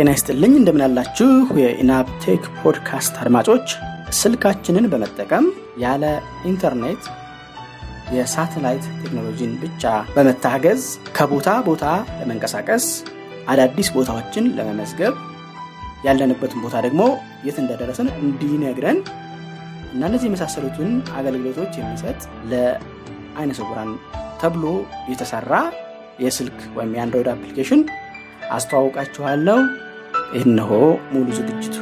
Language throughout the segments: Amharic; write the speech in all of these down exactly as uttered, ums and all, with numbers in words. ጤና ይስጥልኝ እንደምን አላችሁ የኢናብ ቴክ ፖድካስት አድማጮች ስልካችንን በመጠቀም ያለ ኢንተርኔት የሳተላይት ቴክኖሎጂን ብቻ በመታገዝ ከቦታ ቦታ ለመንቀሳቀስ አዳዲስ ቦታዎችን ለመመዝገብ ያለንበትን ቦታ ደግሞ የት እንደደረሰን እንዲነግረን እና ለዚህ መሳሰሉትን አገልግሎቶች የሚሰጥ ለአይነ ስውራን ተብሎ የተሰራ የስልክ ወይም የአንድሮይድ አፕሊኬሽን አስተዋውቃችኋለሁ እነሆ ሙሉ ዝግጅቱ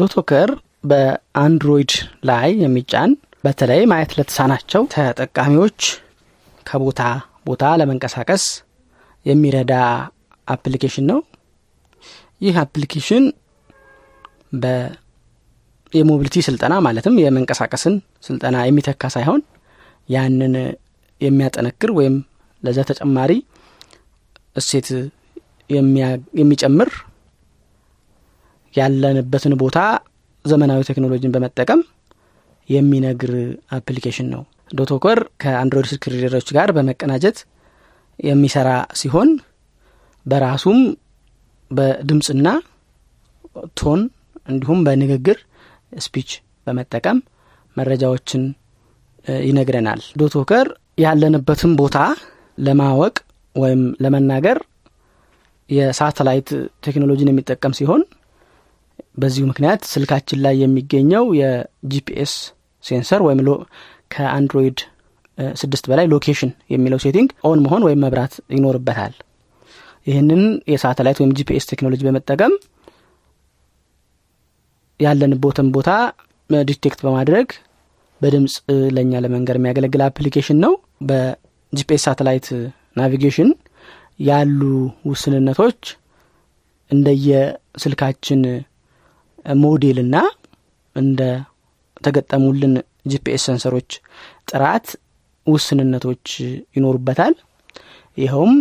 ዶት ወከር በአንድሮይድ ላይ የሚጫን በተለይ ማየት ለተሳናቸው ተጠቃሚዎች ከቦታ ቦታ ለመንቀሳቀስ የሚረዳ አፕሊኬሽን ነው ይህ አፕሊኬሽን በየሞቢሊቲ ስልጠና ማለትም የመንቀሳቀስን ስልጠና የሚተካ ሳይሆን ያንን የሚያጠነክር ወይም ለዛ ተጨማሪ እሴት የሚጨምር ያለንበትን ቦታ ዘመናዊ ቴክኖሎጂን በመጠቀም የሚነግር አፕሊኬሽን ነው። ዶት ወከር ከአንድሮይድ ስልክ ሪደሮች ጋር በመቀናጀት የሚሰራ ሲሆን በራሱም በድምጽና ቶን እንዲሁም በንግግር ስፒች በመጠቀም መረጃዎችን ይነግረናል። ዶት ወከር ያለንበትን ቦታ ለማወቅ ወይም ለመናገር የሳተላይት ቴክኖሎጂን የሚጠቀም ሲሆን በዚሁ ምክንያት ስልካችን ላይ የሚገኘው የጂፒኤስ ሴንሰር ወይም ከአንድሮይድ ስድስት በላይ ሎኬሽን የሚለው ሴቲንግ ኦን መሆን ወይም መብራት ይኖርበታል። ይሄንን የሳተላይት ወይም ጂፒኤስ ቴክኖሎጂ በመጠቀም ያለንበትን ቦታ ዲቴክት በማድረግ በድምጽ ለኛ ለመንገር የሚያገለግል አፕሊኬሽን ነው። በ ጂፒኤስ ሳተላይት ናቪጌሽን ያሉ ውስንነቶች እንደየ ስልካችን ሞዴልና እንደ ተገጠሙልን ጂፒኤስ ሴንሰሮች ጥራት ውስንነቶች ይኖርበታል። ይሄውም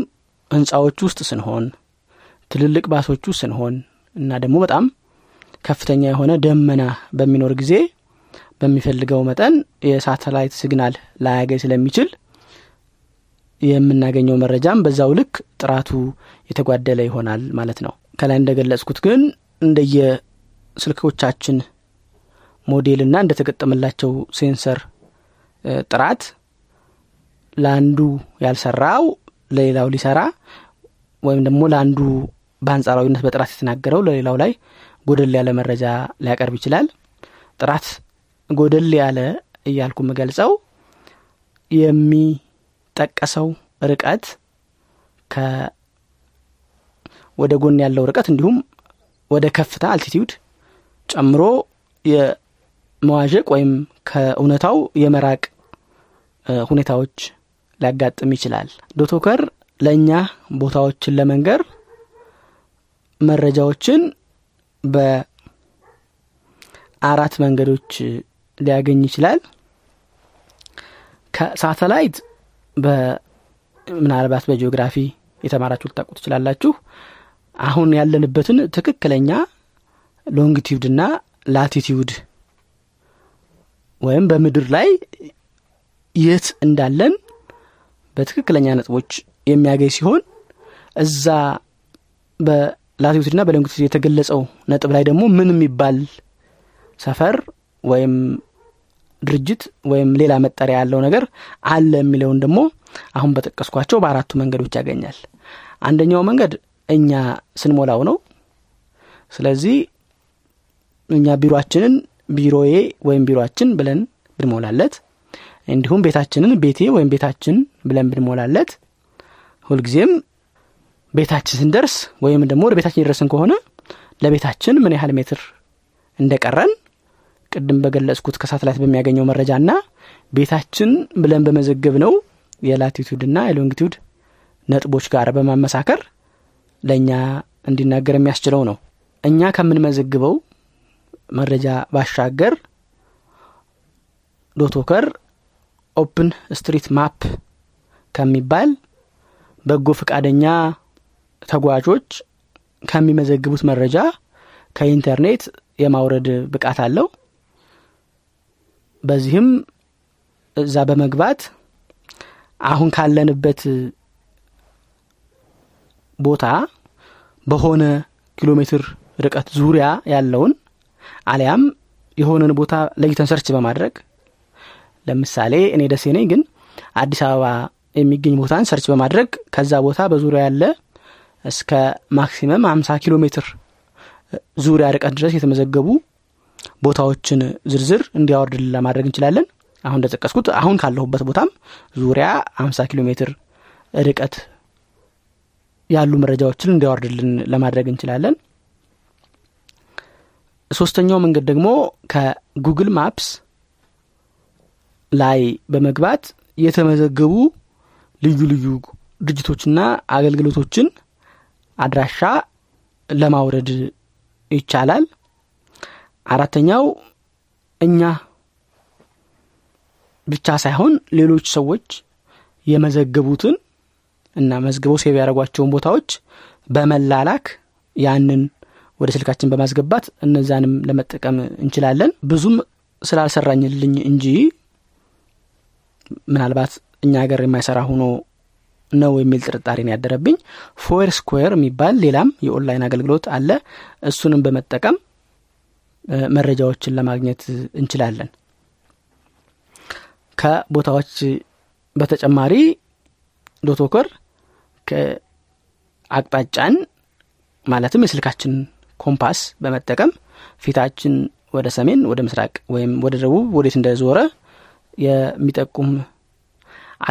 ህንጻዎች ውስጥ ስንሆን ትልልቅ ባሶች ውስጥ ስንሆን እና ደግሞ በጣም ከፍተኛ የሆነ ደመና በሚኖር ጊዜ በሚፈልገው መጠን የሳተላይት ሲግናል ላያገኝ ስለሚችል የምናገኘው መረጃም በዛው ልክ ጥራቱ የተጓደለ ይሆናል ማለት ነው። ከላይ እንደገለጽኩት ግን እንደየ ስልኮቻችን ሞዴልና እንደተገጠመላቸው ሴንሰር ጥራት ላንዱ ያልሰራው ለሌላው ሊሰራ ወይም ደግሞ ላንዱ በአንጻራዊነት በጥራት የተናገረው ለሌላው ላይ ጎደል ያለ መረጃ ሊያቀርብ ይችላል። ጥራት ጎደል ያለ እያልኩ መገልጸው የሚ ተቀሰው ርቀት ከ ወደ ጎን ያለው ርቀት እንዲሁም ወደ ከፍታ አልቲቲዩድ ጨምሮ የመዋዠቅ ወይም ከኡነታው የመራቅ ሁኔታዎች ሊያጋጥም ይችላል። ዶት ወከር ለኛ ቦታዎችን ለመንገር መረጃዎችን በአራት መንገዶች ሊያገኝ ይችላል። ከሳተላይት በመናልባት በጂኦግራፊ የተማራችሁ ልታቁት ይችላልላችሁ አሁን ያለንበትን ትክክለኛ ሎንግቲዩድና ላቲቲዩድ ወይም በመድር ላይ የት እንዳለን በትክክለኛ ነጥቦች የሚያገኝ ሲሆን እዛ በላቲቲዩድና በሎንግቲዩድ የተገለጸው ነጥብ ላይ ደግሞ ምንም ይባል ሰፈር ወይም ድርጅት ወይም ሌላ መጠሪያ ያለው ነገር አለ የሚለውን ደግሞ አሁን በተቀስኳቸው በአራቱ መንገዶች ያገኛል። አንደኛው መንገድ እኛ ስንሞላው ነው። ስለዚህ እኛ ቢሮአችንን ቢሮዬ ወይም ቢሮአችን ብለን ብንሞላለት እንዲሁም ቤታችንን ቤቴ ወይም ቤታችን ብለን ብንሞላለት ሁልጊዜም ቤታችን ስንደርስ ወይም ደግሞ ቤታችን ድረስን ከሆነ ለቤታችን ምን ያህል ሜትር እንደቀረን ቀደም በገለጽኩት ከሳተላይት በሚያገኘው መረጃና ቤታችን ብለን በመዘገብ ነው የላቲቲዩድና የሎንግቲዩድ ነጥቦች ጋር በማመሳከር ለኛ እንዲናገር የሚያስችለው ነው። እኛ ከምን መዘግበው መረጃ ባሻገር ዶት ወከር ኦፕን ስትሪት ማፕ ከሚባል በጎ ፈቃደኛ ተጓዦች ከሚመዘግቡት መረጃ ከኢንተርኔት የማውረድ ብቃት አለው። በዚህም እዛ በመግባት አሁን ካለንበት ቦታ በሆነ ኪሎሜትር ርቀት ዙሪያ ያለውን አለያም የሆነን ቦታ ለይተን ሰርች በማድረግ ለምሳሌ እኔ ደሴ ነኝ ግን አዲስ አበባ የሚገኝ ቦታን ሰርች በማድረግ ከዛ ቦታ በዙሪያ ያለ እስከ ማክሲመም ሃምሳ ኪሎ ሜትር ዙሪያ ርቀት ድረስ የተመዘገቡ ቦታዎችን ዝርዝር እንዲያወርድልን ለማድረግ እንችላለን። አሁን እንደተጠቀስኩት አሁን ካለሁበት ቦታም ዙሪያ ሃምሳ ኪሎ ሜትር ርቀት ያሉ መረጃዎችን እንዲያወርድልን ለማድረግ እንችላለን። ሶስተኛው መንገድ ደግሞ ከጉግል ማፕስ ላይ በመግባት የተመዘገቡ ልዩ ልዩ ድርጅቶችና አገልግሎቶችን አድራሻ ለማውረድ ይቻላል። አራተኛው እኛ ብቻ ሳይሆን ሌሎች ሰዎች የመዘገቡትን እና መዝግበው ሴቭ ያደረጓቸውን ቦታዎች በመላላክ ያንን ወደ ስልካችን በማስገባት እነዛንም ለመጠቀም እንችላለን። ብዙም ስላልሰራኝልኝ እንጂ ምናልባት እኛ ሀገር የማይሰራ ሆኖ ነው የሚል ጥርጣሬን ያደረብኝ። Foursquare የሚባል ሌላም የኦንላይን አገልግሎት አለ። እሱንም በመጠቀም መረጃዎችን ለማግኘት እንችላለን። ከቦታዎች በተጨማሪ ዶት ወከር ከአቅጣጫን ማለትም የስልካችን ኮምፓስ በመጠቀም ፊታችን ወደ ሰሜን ወደ ምስራቅ ወይም ወደ ደቡብ ወዴት እንደዞረ የሚጠቁም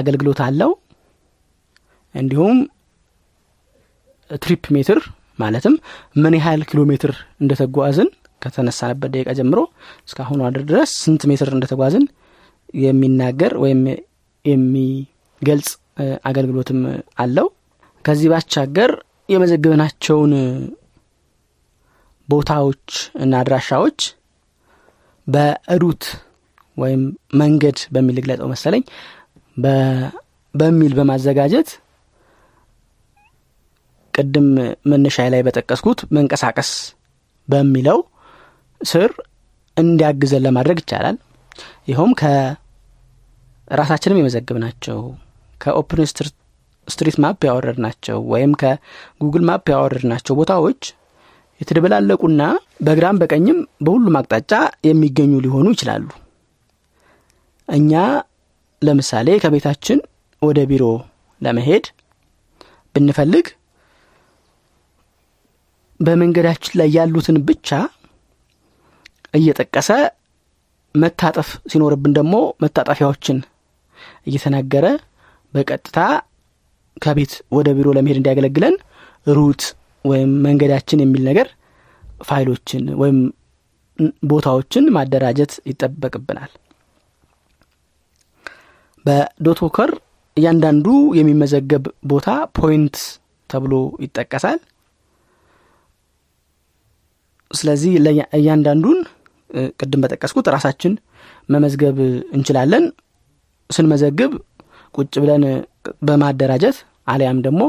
አገልግሎት አለው። እንዲሁም ትሪፕ ሜትር ማለትም ምን ያህል ኪሎ ሜትር እንደተጓዝን ከተነሳንበት ደቂቃ ጀምሮ እስከ አሁን ድረስ ስንት ሜትር እንደተጓዝን የሚናገር ወይም የሚገልጽ አገልግሎትም አለው። ከዚህ ባሻገር የመዘገብናቸውን ቦታዎች እና አድራሻዎች በሩት ወይም መንገድ በሚል ግለጠው መሰለኝ በሚል በማዘጋጀት ቀደም መነሻዬ ላይ በተጠቀስኩት መንቀሳቀስ በሚለው ስር እንዲያግዘን ለማድረግ ይቻላል። ይሄም ከራሳችንም የመዘገብናቸው ከኦፕንስትሪት ማፕ ያወረድናቸው ወይም ከጉግል ማፕ ያወረድናቸው ቦታዎች የተደበላለቁና በግራም በቀኝም በሁሉም አቅጣጫ የሚገኙ ሊሆኑ ይችላሉ። እኛ ለምሳሌ ከቤታችን ወደ ቢሮ ለመሄድ ብንፈልግ በመንገዳችን ላይ ያሉትን ብቻ እየተጠቀሰ መታጠፍ ሲኖርብን ደግሞ መታጠፊያዎችን እየተናገረ በቀጥታ ከቤት ወደ ቢሮ ለመሄድ እንዲያገለግለን ሩት ወይም መንገዳችን የሚል ነገር ፋይሎችን ወይም ቦታዎችን ማደራጀት ይጠበቅብናል። በዶት ወከር ያንዳንዱ የሚመዘገብ ቦታ ፖይንት ተብሎ ይጠቀሳል። ስለዚህ ለያንዳንዱን ቅድም በተጠቀስኩት ራሳችን መመዝገብ እንችላለን። ስንመዘግብ ቁጭ ብለን በማደራጀት አለያም ደግሞ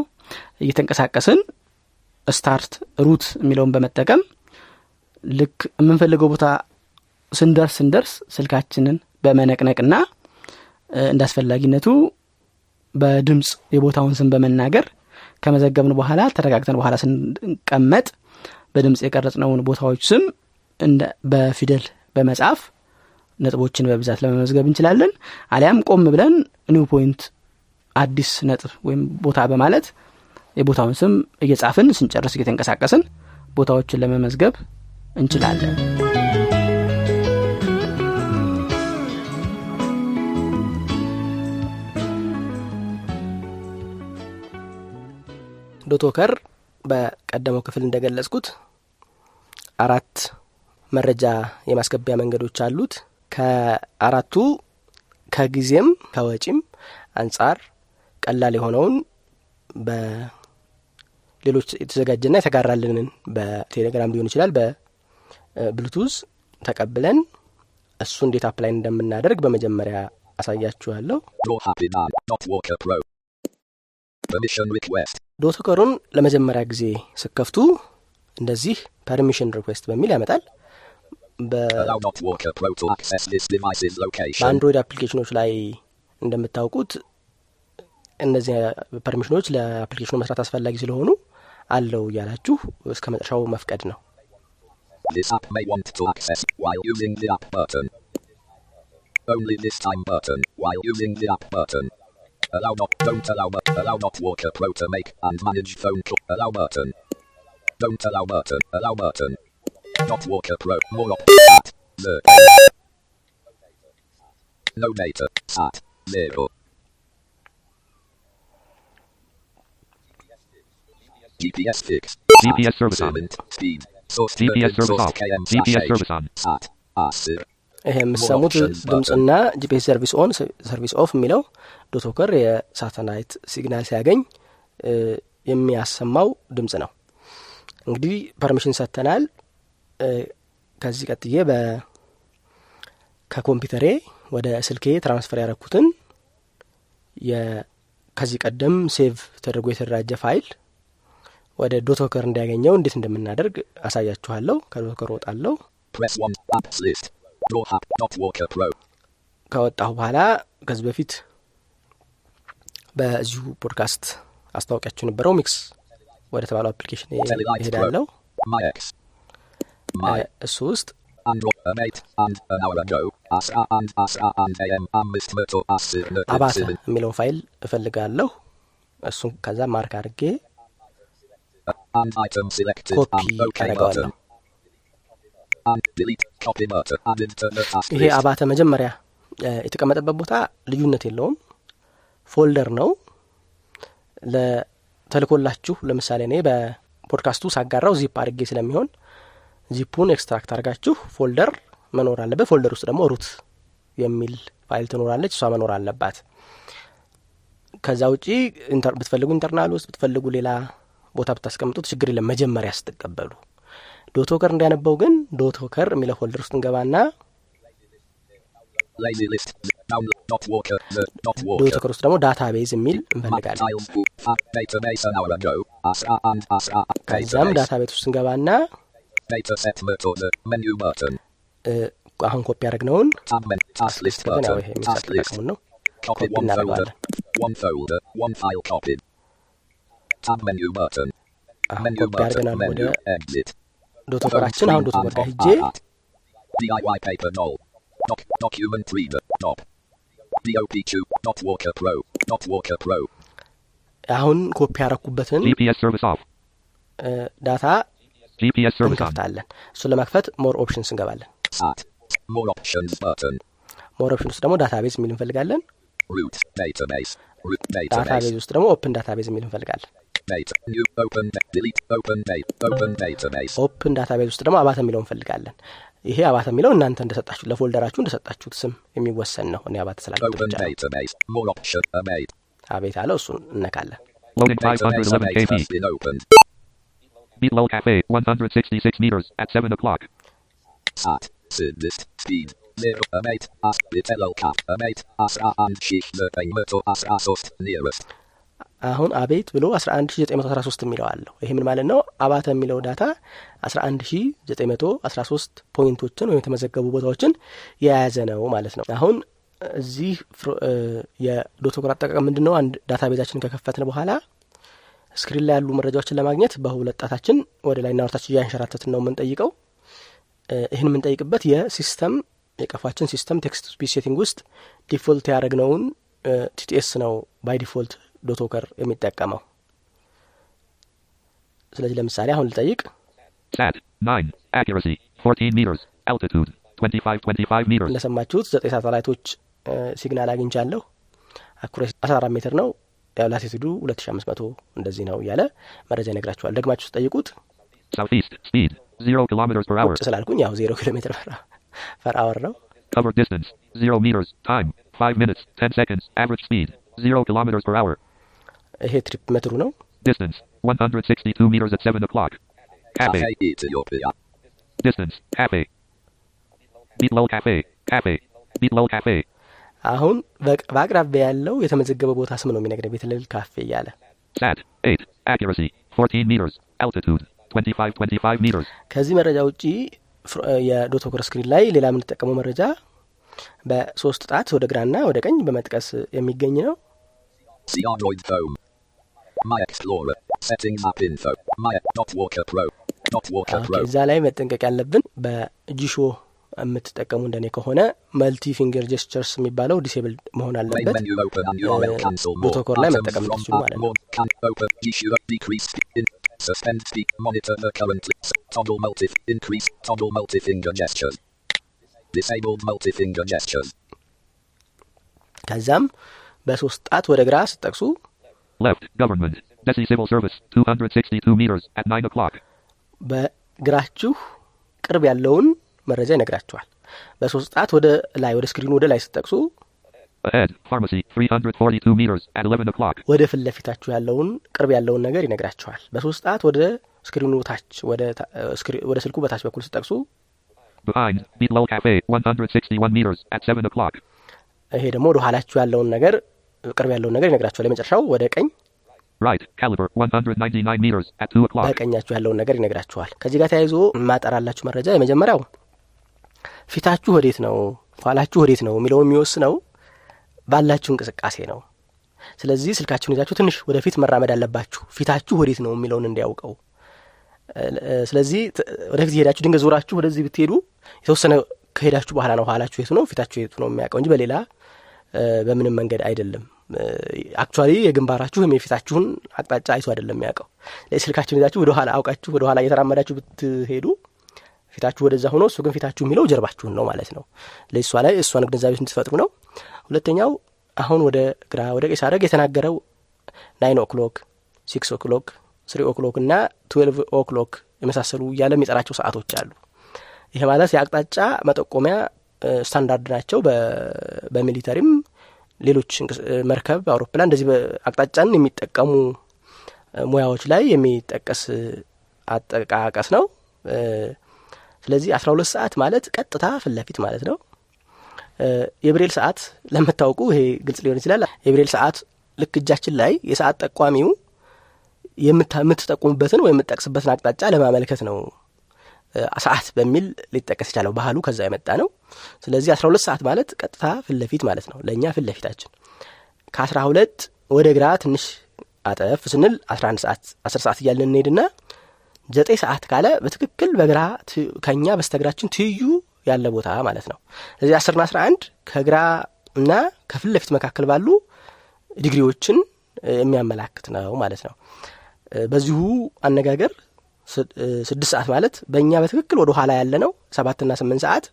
እየተንቀሳቀስን ስታርት ሩት የሚለውን በመጠቀም ልክ የምንፈልገው ቦታ ስንደርስ ስንደርስ ስልካችንን በመነቅነቅና እንዳስፈልጋነቱ በድምጽ የቦታውን ስም በመናገር ከመዘገብነው በኋላ ተረጋግተን በኋላ ስንቀመጥ በድምጽ የቀረጽነውን ቦታዎች ስም እንደ በፊደል በመጻፍ ነጥቦችን በብዛት ለመመዝገብ እንችላለን። አለያም ቆም ብለን ኒው ፖይንት አዲስ ነጥብ ወይም ቦታ በማለት የቦታውን ስም እየጻፍን ስንጨርስ እየተንቀሳቀስን ቦታዎችን ለመመዝገብ እንችላለን። ዶት ወከር በቀደመው ክፍል እንደገለጽኩት አራት መረጃ የማስገቢያ መንገዶች አሉት። ከአራቱ ከጊዜም ከወጪም አንፃር ቀላል የሆነውን በሌሎች የተዘጋጀና የተጋራልንን በቴሌግራም ሊሆን ይችላል በብሉቱዝ ተቀብለን እሱ እንዴት አፕላይ እንደምናደርግ በመጀመሪያ አሳያችኋለሁ። Dot Walker Pro Permission Request ዶት ወከሩን ለመጀመሪያ ጊዜ ስከፍቱ እንደዚህ permission request በሚል ያመጣል። በአንድሮይድ አፕሊኬሽኖች ላይ እንደምታውቁት እነዚህ ፐርሚሽኖች ለአፕሊኬሽኑ መስራት አስፈልጋጊ ስለሆኑ አለው ያላችሁ እስከ መጨረሻው መፍቀድ ነው። This app may want to access while using the app button. Only this time button while using the app button. Allow not don't allow but allow Dot Walker Pro to make and manage phone call. Allow button. Don't allow button. Allow button. Dot Walker Pro more up. The no data sat zero. G P S fix. G P S service on. Speed. Source G P S service off. G P S service on. Sat. Asir. እህም ሰሙት ድምጽና G P S service on service off የሚለው ዶት ወከር የሳተላይት ሲግናል ሲያገኝ የሚያሰማው ድምጽ ነው። እንግዲህ ፐርሚሽን ሰተናል። ከዚህ ቀጥዬ በ ከኮምፒውተሬ ወደ ስልኬ ትራንስፈር ያረኩትን የከዚህ ቀደም ሴቭ ተደርጎ የተደራጀ ፋይል ወደ ዶት ወከር እንዲያገኘው እንዴት እንደምናደርግ አሳያችኋለሁ። ከዶት ወከር ወጣለሁ። Press one apps list. Dot Walker Pro. ከወጣሁ በኋላ ከዚህ በፊት በዚሁ ፖድካስት አስተዋውቃችሁ ነበርው ሚክስ ወደ ተባለው አፕሊኬሽን እሄዳለሁ። ማይክስ Android mate and an hour ago as and as and am amist meto as የሚለውን ፋይል እፈልጋለሁ። እሱን ከዛ ማርክ አድርጌ and item selected and okay button and delete copy button added to the task list. ይሄ አባተ መጀመሪያ የተቀመጠበት ቦታ ልዩነት የለውም ፎልደር ነው። ለተልኮላችሁ ለምሳሌ እኔ በፖድካስቱ ሳጋራው ዚፕ አድርጌ ስለሚሆን ዚፑን ኤክስትራክት አድርጋችሁ ፎልደር መኖር አለበት። ፎልደር ውስጥ ደግሞ root የሚል ፋይል ትኖራለች እሷ መኖር አለባት። ከዛ ውጪ ኢንተር ብትፈልጉ ኢንተርናል ውስጥ ብትፈልጉ ሌላ ቦታ ብታስቀምጡት ችግር የለም መጀመሪያ አስተቀበሉ። ዶት ወከር እንዲያነበው ግን ዶት ወከር የሚለው ፎልደር ውስጥ እንገባና lazy list download dot walker dot walker ዶት ወከር ውስጥ ደግሞ ዳታቤዝ የሚል እንፈልጋለን። database now let go asra and asra ከዛም ዳታቤዝ ውስጥ እንገባና data set method menu button አሁን ኮፒ አድርገነውን task list button task list ነው copy one folder one folder one file copied tab menu button menu button menu exit ዶት ወከራችን አሁን ዶት ወከር ሄጄ D I Y paper null doc document reader top D O P Q Dot Walker Pro Dot Walker Pro አሁን ኮፒ አድርኩበትን G P S service off ዳታ G P S service off ታለን እሱ ለመክፈት more options እንገባለን። more options button more options ደግሞ ዳታቤዝ የሚል እንፈልጋለን። root database root database ዳታቤዝ ውስጥ ደግሞ open database የሚል እንፈልጋለን። data new open delete open date open database open database ውስጥ ደግሞ አባተ የሚለው እንፈልጋለን። ይሄ አባተ የሚለው እናንተ እንደሰጣችሁ ለፎልደራችሁ እንደሰጣችሁት ስም የሚወሰን ነው። እኔ አባተ ስላልኩት ብቻ more option made አቤት አለው እሱ እንነካለን። Below cafe one hundred sixty-six meters at seven o'clock sat said this speed zero mate as below cafe mate as and she's the metal as source nearest አሁን አቤት ብሎ one one nine one three የሚለው አለው። ይሄ ምን ማለት ነው? አባተ የሚለው ዳታ one one nine one three ፖይንቶችን ወይም ተመዘገቡ ቦታዎችን የያዘ ነው ማለት ነው። አሁን እዚህ የዶት ወከር አጠቃቀም ምንድነው? አንድ ዳታቤዛችንን ከከፈትን በኋላ ስክሪን ላይ ያሉ መረጃዎችን ለማግኘት በሁለታችን ወደ ላይና ወርታችን ያንሸራተትን ነው የምንጠይቀው። ይሄን የምንጠይቅበት የሲስተም የቀፋችን ሲስተም ቴክስት ስፒች ሴቲንግ ውስጥ ዲፎልት ያደረግነውን T T S ነው ባይ ዲፎልት ዶት ወከር የሚጠቀመው። ስለዚህ ለምሳሌ አሁን ልጠይቅ sat nine accuracy fourteen meters altitude twenty-five twenty-five meters ለሰማችሁት ዘጠኝ ሳተላይቶች ሲግናል አግኝቻለሁ። አኩሬሲ fourteen ሜትር ነው ያው ላቲቱዱ two thousand five hundred እንደዚህ ነው ያለ መረጃ ይነግራችኋል። ደግማችሁ ጠይቁት south east speed zero kilometers per hour ስላልኩኝ ያው zero kilometers per hour ነው። cover distance zero meters time five minutes ten seconds average speed zero kilometers per hour ይሄ ትሪፕ ሜትሩ ነው። distance one hundred sixty-two meters at seven o'clock cafe distance cafe below cafe cafe below cafe አሁን በአቅራቢያ ያለው የተመዘገበ ቦታ ስም ነው የሚነግረው የተለል ካፌ ያለ sat eight accuracy fourteen meters altitude twenty-five twenty-five meters ከዚህ መረጃ ውጪ የዶት ወከር ስክሪን ላይ ሌላ ምን ተጠቀመው መረጃ በሶስት ጣት ወደ ግራና ወደ ቀኝ በመጥቀስ የሚገኝ ነው። See Android phone. My Explorer. Settings app info. My Dot Walker Pro. Dot Walker Pro. እዛ ላይ መጠንቀቅ ያለብን በጂሾ እምትጠቀሙ እንደኔ ከሆነ መልቲ ፊንገር ጀስቸርስ የሚባለው ዲሴብል መሆን አለበት። ፕሮቶኮል ላይ መጠቀም ይችላል ማለት ነው። Suspend speak monitor the current toggle multi increase toggle multi finger gestures. Disabled multi finger gestures. ከዛም በሶስት ጣት ወደ ግራ ስጠቅሱ left government desi civil service two hundred sixty-two meters at nine o'clock በግራችሁ ቅርብ ያለውን መረጃ ይነግራችኋል። በሶስት ጣት ወደ ላይ ወደ ስክሪኑ ወደ ላይ ስጠቅሱ ahead pharmacy three hundred forty-two meters at eleven o'clock ወደ ፍለፊታችሁ ያለውን ቅርብ ያለውን ነገር ይነግራችኋል። በሶስት ጣት ወደ ስክሪኑ ታች ወደ ወደ ስልኩ በታች በኩል ስጠቅሱ behind below cafe one hundred sixty-one meters at seven o'clock ይሄ ደግሞ ወደ ኋላችሁ ያለውን ነገር ቅርብ ያለውን ነገር ይነግራችኋል። ለመጨረሻው ወደ ቀኝ right caliber one hundred ninety-nine meters at two o'clock በቀኛችሁ ያለውን ነገር ይነግራችኋል። ከዚህ ጋር ተያይዞ ማጠራላችሁ መረጃ የመጀመሪያው ፊታችሁ ወዴት ነው ኋላችሁ ወዴት ነው የሚለው የሚወስነው ባላችሁ እንቅስቃሴ ነው። ስለዚህ ስልካችሁን ይዛችሁ ትንሽ ወደፊት መራመድ አለባችሁ ፊታችሁ ወዴት ነው የሚለውን እንዲያውቀው። ስለዚህ ወደፊት ሄዳችሁ ድንገት ዙራችሁ ወደዚህ ብትሄዱ የተወሰነ ከሄዳችሁ በኋላ ነው ኋላችሁ የቱ ነው ፊታችሁ የቱ ነው የሚያውቀው እንጂ በሌላ በምንም መንገድ አይደለም። አክቹአሊ የግንባራችሁ ወይም የፊታችሁን አቅጣጫ አይቶ አይደለም የሚያውቀው። ለስልካችሁን ይዛችሁ ወደ ኋላ አውቃችሁ ወደ ኋላ እየተራመዳችሁ ብትሄዱ ፊታችሁ ወደዛ ሆኖ እሱ ግን ፊታችሁ የሚለው ጀርባችሁ ነው ማለት ነው። ለእሷ ላይ እሷን ግንዛቤ እንድትፈጥሩ ነው። ሁለተኛው አሁን ወደ ግራ ወደ ቀኝ ሳደርግ የተናገረው nine o'clock six o'clock three o'clock እና twelve o'clock የመሳሰሉ ያለም የጠራቸው ሰዓቶች አሉ። ይሄ ማለት የአቅጣጫ መጠቆሚያ ስታንዳርድ ናቸው። በሚሊተሪም ሌሎች መርከብ አውሮፕላን እንደዚህ በአቅጣጫን የሚጠቀሙ ሙያዎች ላይ የሚጠቀስ አጠቃቀስ ነው። ስለዚህ twelve ሰዓት ማለት ቀጥታ ፍለፊት ማለት ነው። የብሬል ሰዓት ለምታውቁ ይሄ ግልጽ ሊሆን ይችላል። የብሬል ሰዓት ልክ እጃችን ላይ የሰዓት ጠቋሚው የምትጠቁምበትን ወይ የምትጠቅስበትን አቅጣጫ ለማመልከት ነው ሰዓት በሚል ሊጠቀስ ይችላል። ባህሉ ከዛ የመጣ ነው። ስለዚህ twelve ሰዓት ማለት ቀጥታ ፍለፊት ማለት ነው ለኛ ፍለፊታችን። ከ12 ወደ ግራ ትንሽ አጠፍ ስንል eleven ሰዓት ten ሰዓት ያልን እንሄድና nine ሰዓት ካለ በትክክል በግራ ከኛ በስተግራችን ትዩ ያለ ቦታ ማለት ነው። ስለዚህ ten እና eleven ከግራ እና ከፍለፊት መካከል ባሉ ዲግሪዎችን የሚያመላክት ነው ማለት ነው። በዚሁ አነጋገር six ሰዓት ማለት በእኛ በትክክል ወደ ኋላ ያለ ነው። seven እና eight ሰዓት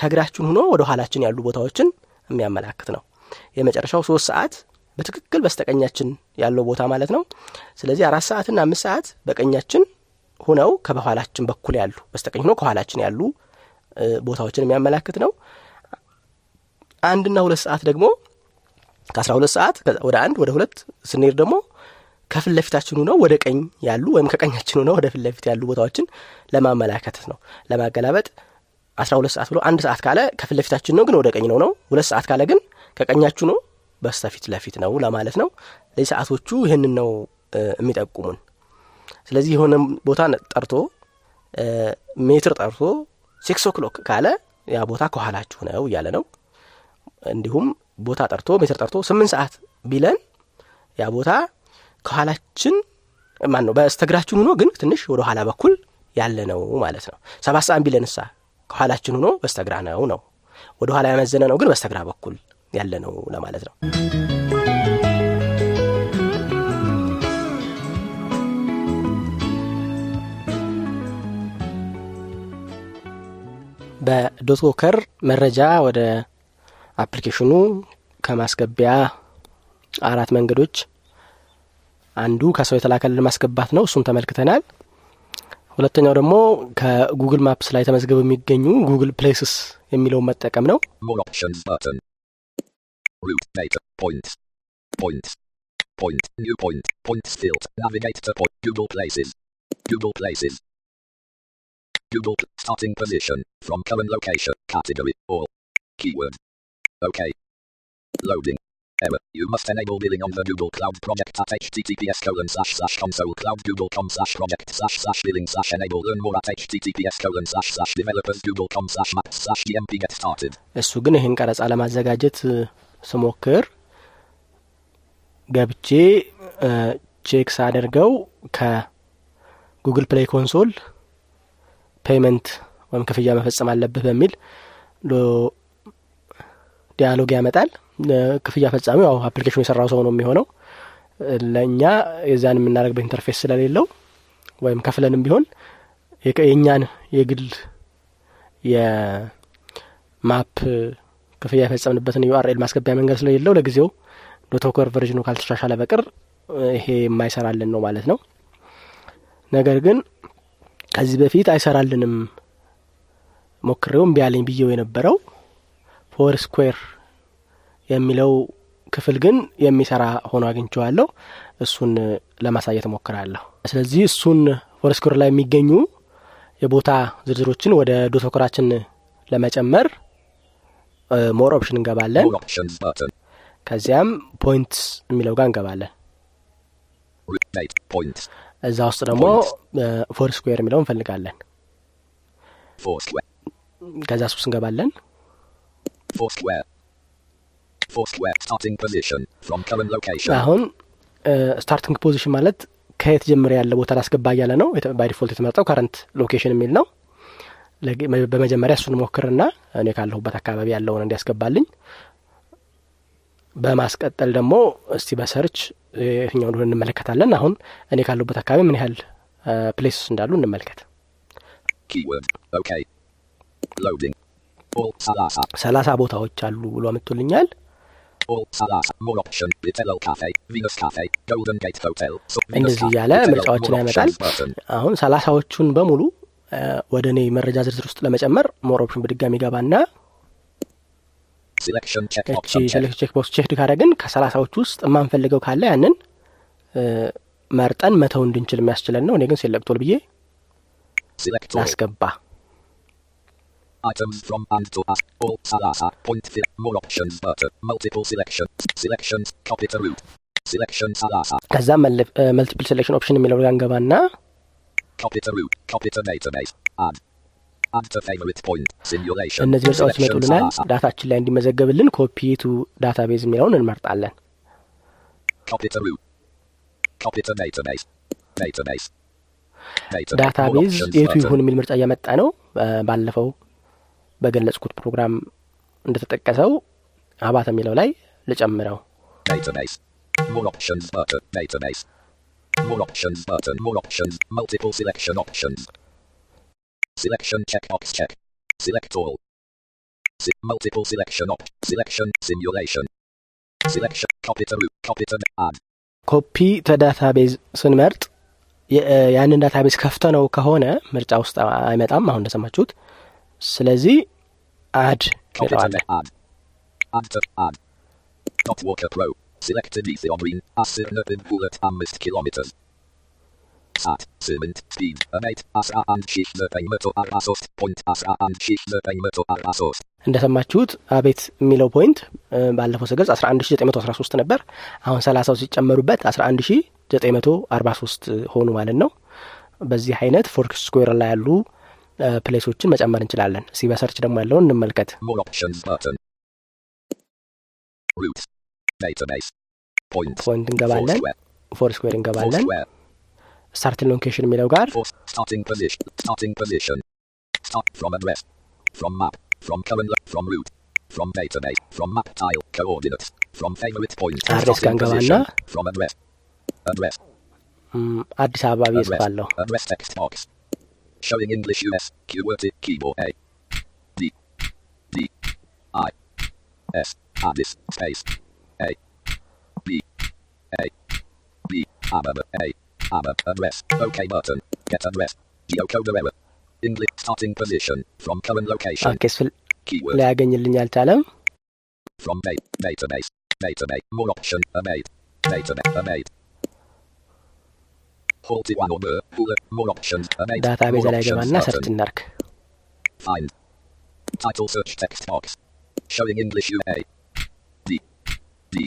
ከግራችን ሆኖ ወደ ኋላችን ያሉ ቦታዎችን የሚያመላክት ነው። የመጨረሻው three ሰዓት በትክክል በስተቀኛችን ያለው ቦታ ማለት ነው። ስለዚህ four ሰዓት እና five ሰዓት በቀኛችን ሆነው ከበኋላችን በኩል ያሉ በስተቀኝ ሆኖ ከኋላችን ያሉ ቦታዎችን የሚያመላክት ነው። one እና two ሰዓት ደግሞ ከ12 ሰዓት ወደ one ወደ two ስንሄድ ደግሞ ከፍለፊታችን ሆነው ወደ ቀኝ ያሉ ወይም ከቀኛችን ሆነው ወደ ፍለፊት ያሉ ቦታዎችን ለማመላከት ነው። ለማገላበጥ twelve ሰዓት ብሎ one ሰዓት ካለ ከፍለፊታችን ነው ግን ወደ ቀኝ ነው ነው two ሰዓት ካለ ግን ከቀኛችሁ ነው በስተፊት ለፊት ነው ለማለት ነው። ለሰዓቶቹ ይሄንን ነው የሚጠቁሙን። ስለዚህ የሆነ ቦታ ጠርቶ ሜትር ጠርቶ six o'clock ካለ ያ ቦታ ከኋላችሁ ነው ያለ ነው። እንዲሁም ቦታ ጠርቶ ሜትር ጠርቶ eight ሰዓት ቢለን ያ ቦታ ከኋላችን ማን ነው በስተግራችን ሆኖ ግን ትንሽ ወደ ኋላ በኩል ያለ ነው ማለት ነው። seven ሰዓት ቢለንሳ ከኋላችን ሆኖ በስተግራ ነው ነው ወደ ኋላ ያመዘነ ነው ግን በስተግራ በኩል ያለ ነው ለማለት ነው። በዶት ዎከር መረጃ ወደ አፕሊኬሽኑ ከማስገቢያ አራት መንገዶች አንዱ ከሰው የተላከልን ማስገባት ነው። እሱን ተመልክተናል። ሁለተኛው ደግሞ ከጉግል ማፕስ ላይ ተመዝግበው የሚገኙ ጉግል ፕሌስስ የሚለው መጠቀም ነው። Google starting position from current location category all keyword okay loading error you must enable billing on the Google Cloud project at https colon slash slash console cloud google com slash project slash slash billing slash enable. Learn more at https colon slash slash developers google com slash maps slash gmp get started እሱ ግን ይሄን ቀረጻ ለማዘጋጀት ስሞክር ገብቼ ቼክ ሳደርገው ከጉግል ፕሌይ ኮንሶል ፔመንት ወይም ክፍያ መፈጸም አለበት በሚል ዲያሎግ ያመጣል። ክፍያ ፈጻሚው አው አፕሊኬሽኑ የሰራው ሰው ነው የሚሆነው። ለኛ የዛን የምናረግበት ኢንተርፌስ ስለሌለው ወይም ከፍለንም ቢሆን የኛን የግል የማፕ ክፍያ የፈጸምንበትን ዩአርኤል ማስገቢያ መንገድ ስለሌለው ለጊዜው ዶት ወከር ቨርዥኑ ካልተሻሻለ በቀር ይሄ የማይሰራልን ነው ማለት ነው። ነገር ግን ከዚህ በፊት አይሰራልንም ሞክሬውም ቢያለኝ ቢየው የነበረው Foursquare የሚለው ክፍል ግን የሚሰራ ሆኖ አግኝቻለሁ። እሱን ለማሳየት ሞክራለሁ። ስለዚህ እሱን Foursquare ላይ የሚገኙ የቦታ ዝርዝሮችን ወደ ዶት ወከራችን ለመጨመር ሞር ኦፕሽን እንገባለን። ከዚያም ፖይንትስ የሚለው ጋር እንገባለን። እዛው ውስጥ ደግሞ Foursquare የሚለው እንፈልጋለን። Foursquare ከዛስ ውስጥ እንገባለን። Foursquare Foursquare starting position from current location. አሁን starting position ማለት ከየት ጀምሮ ያለ ቦታ ላስገባ ያለ ነው። by default የተመረጠው current location የሚል ነው። በመጀመሪያ እሱን ሞክርና እኔ ካለሁበት አካባቢ ያለውን እንዲያስገባልኝ በማስቀጠል ደግሞ እስቲ በሰርች እኛው እንደሆነ እንመለከታለን። አሁን እኔ ካለሁበት አካባቢ ምን ያህል ፕሌስስ እንዳሉ እንመልከት። keyword okay loading ሰላሳ ቦታዎች አሉ ብሎ አመጡልኛል። እንደዚህ ያለ ምርጫዎችን ያመጣል። አሁን ሰላሳዎቹን በሙሉ ወደኔ መረጃ ዝርዝር ውስጥ ለመጨመር ሞር ኦፕሽን በድጋሚ ገባና selection check option check box check ካደረግን ከሰላሳዎቹ ውስጥ ማንፈልገው ካለ ያንን መርጠን መተው እንድንችል የሚያስችለን ነው። እኔ ግን select all ብዬ አስገባ። items from and to us all salasa point fill more options button multiple selections selections copy to root selection salasa ከዛ multiple selection option የሚለው ጋር ገባና copy to root copy to database add add to favorite point simulation እነዚህ ምርጫዎች ይመጡልናል። ዳታችን ላይ እንዲመዘገብልን copy to database የሚለውን እንመርጣለን። copy to root copy to database database database የቱ ይሁን የሚል ምርጫ ያመጣ ነው። ባለፈው በገለጽኩት ፕሮግራም እንደተጠቀሰው አባታ የሚለው ላይ ለጨምረው database more options button database more options button more options multiple selection options selection checkbox check select all Se- multiple selection op- selection simulation selection copy to copy to add copy to database ስንመርጥ ያንን database ከፍተ ነው ከሆነ ምርጫ ውስጥ አይመጣም አሁን እንደሰማችሁት። ስለዚህ add ከታለ add add add Dot Walker Pro selected easy on green assign up in bullet አምስት kilometers at cement speed about አስራ አንድ ሺህ ዘጠኝ መቶ አርባ ሦስት ነጥብ አስራ አንድ ሺህ ዘጠኝ መቶ አርባ ሦስት እንደሰማችሁት አቤት የሚለው ፖይንት ባለፈው ሰገዝ አስራ አንድ ሺህ ዘጠኝ መቶ አስራ ሦስት ነበር። አሁን ሰላሳው ሲጨመሩበት አስራ አንድ ሺህ ዘጠኝ መቶ አርባ ሦስት ሆኖ ማለት ነው። በዚህ አይነት Foursquare ላይ ያሉ ፕሌሶችን መጨመር እንችላለን። እስቲ በሰርች ደግሞ ያለውን እንመልከት። more options button root database point point እንገባለን። Foursquare እንገባለን። start location የሚለው ጋር starting position starting position start from address from map from current from root from database from map tile coordinates from favorite point አድረስ እንገባለን። from address address እም አዲስ አበባ ይስፋለሁ። address text box showing English U S keyword keyboard A D D I S address space A B A B above A above address okay button get address geocoder error English starting position from current location okay keyword ላገኝልኛል ታለም from date database database more option made database made ሆልቲ ዋን ኦቨር ቡለት ሞር ኦፕሽንስ ዳታቤዝ ላይ ገባና ሰርች እናርክ። ፋይንድ ታይትል ሰርች ቴክስት ቦክስ showing English U A D D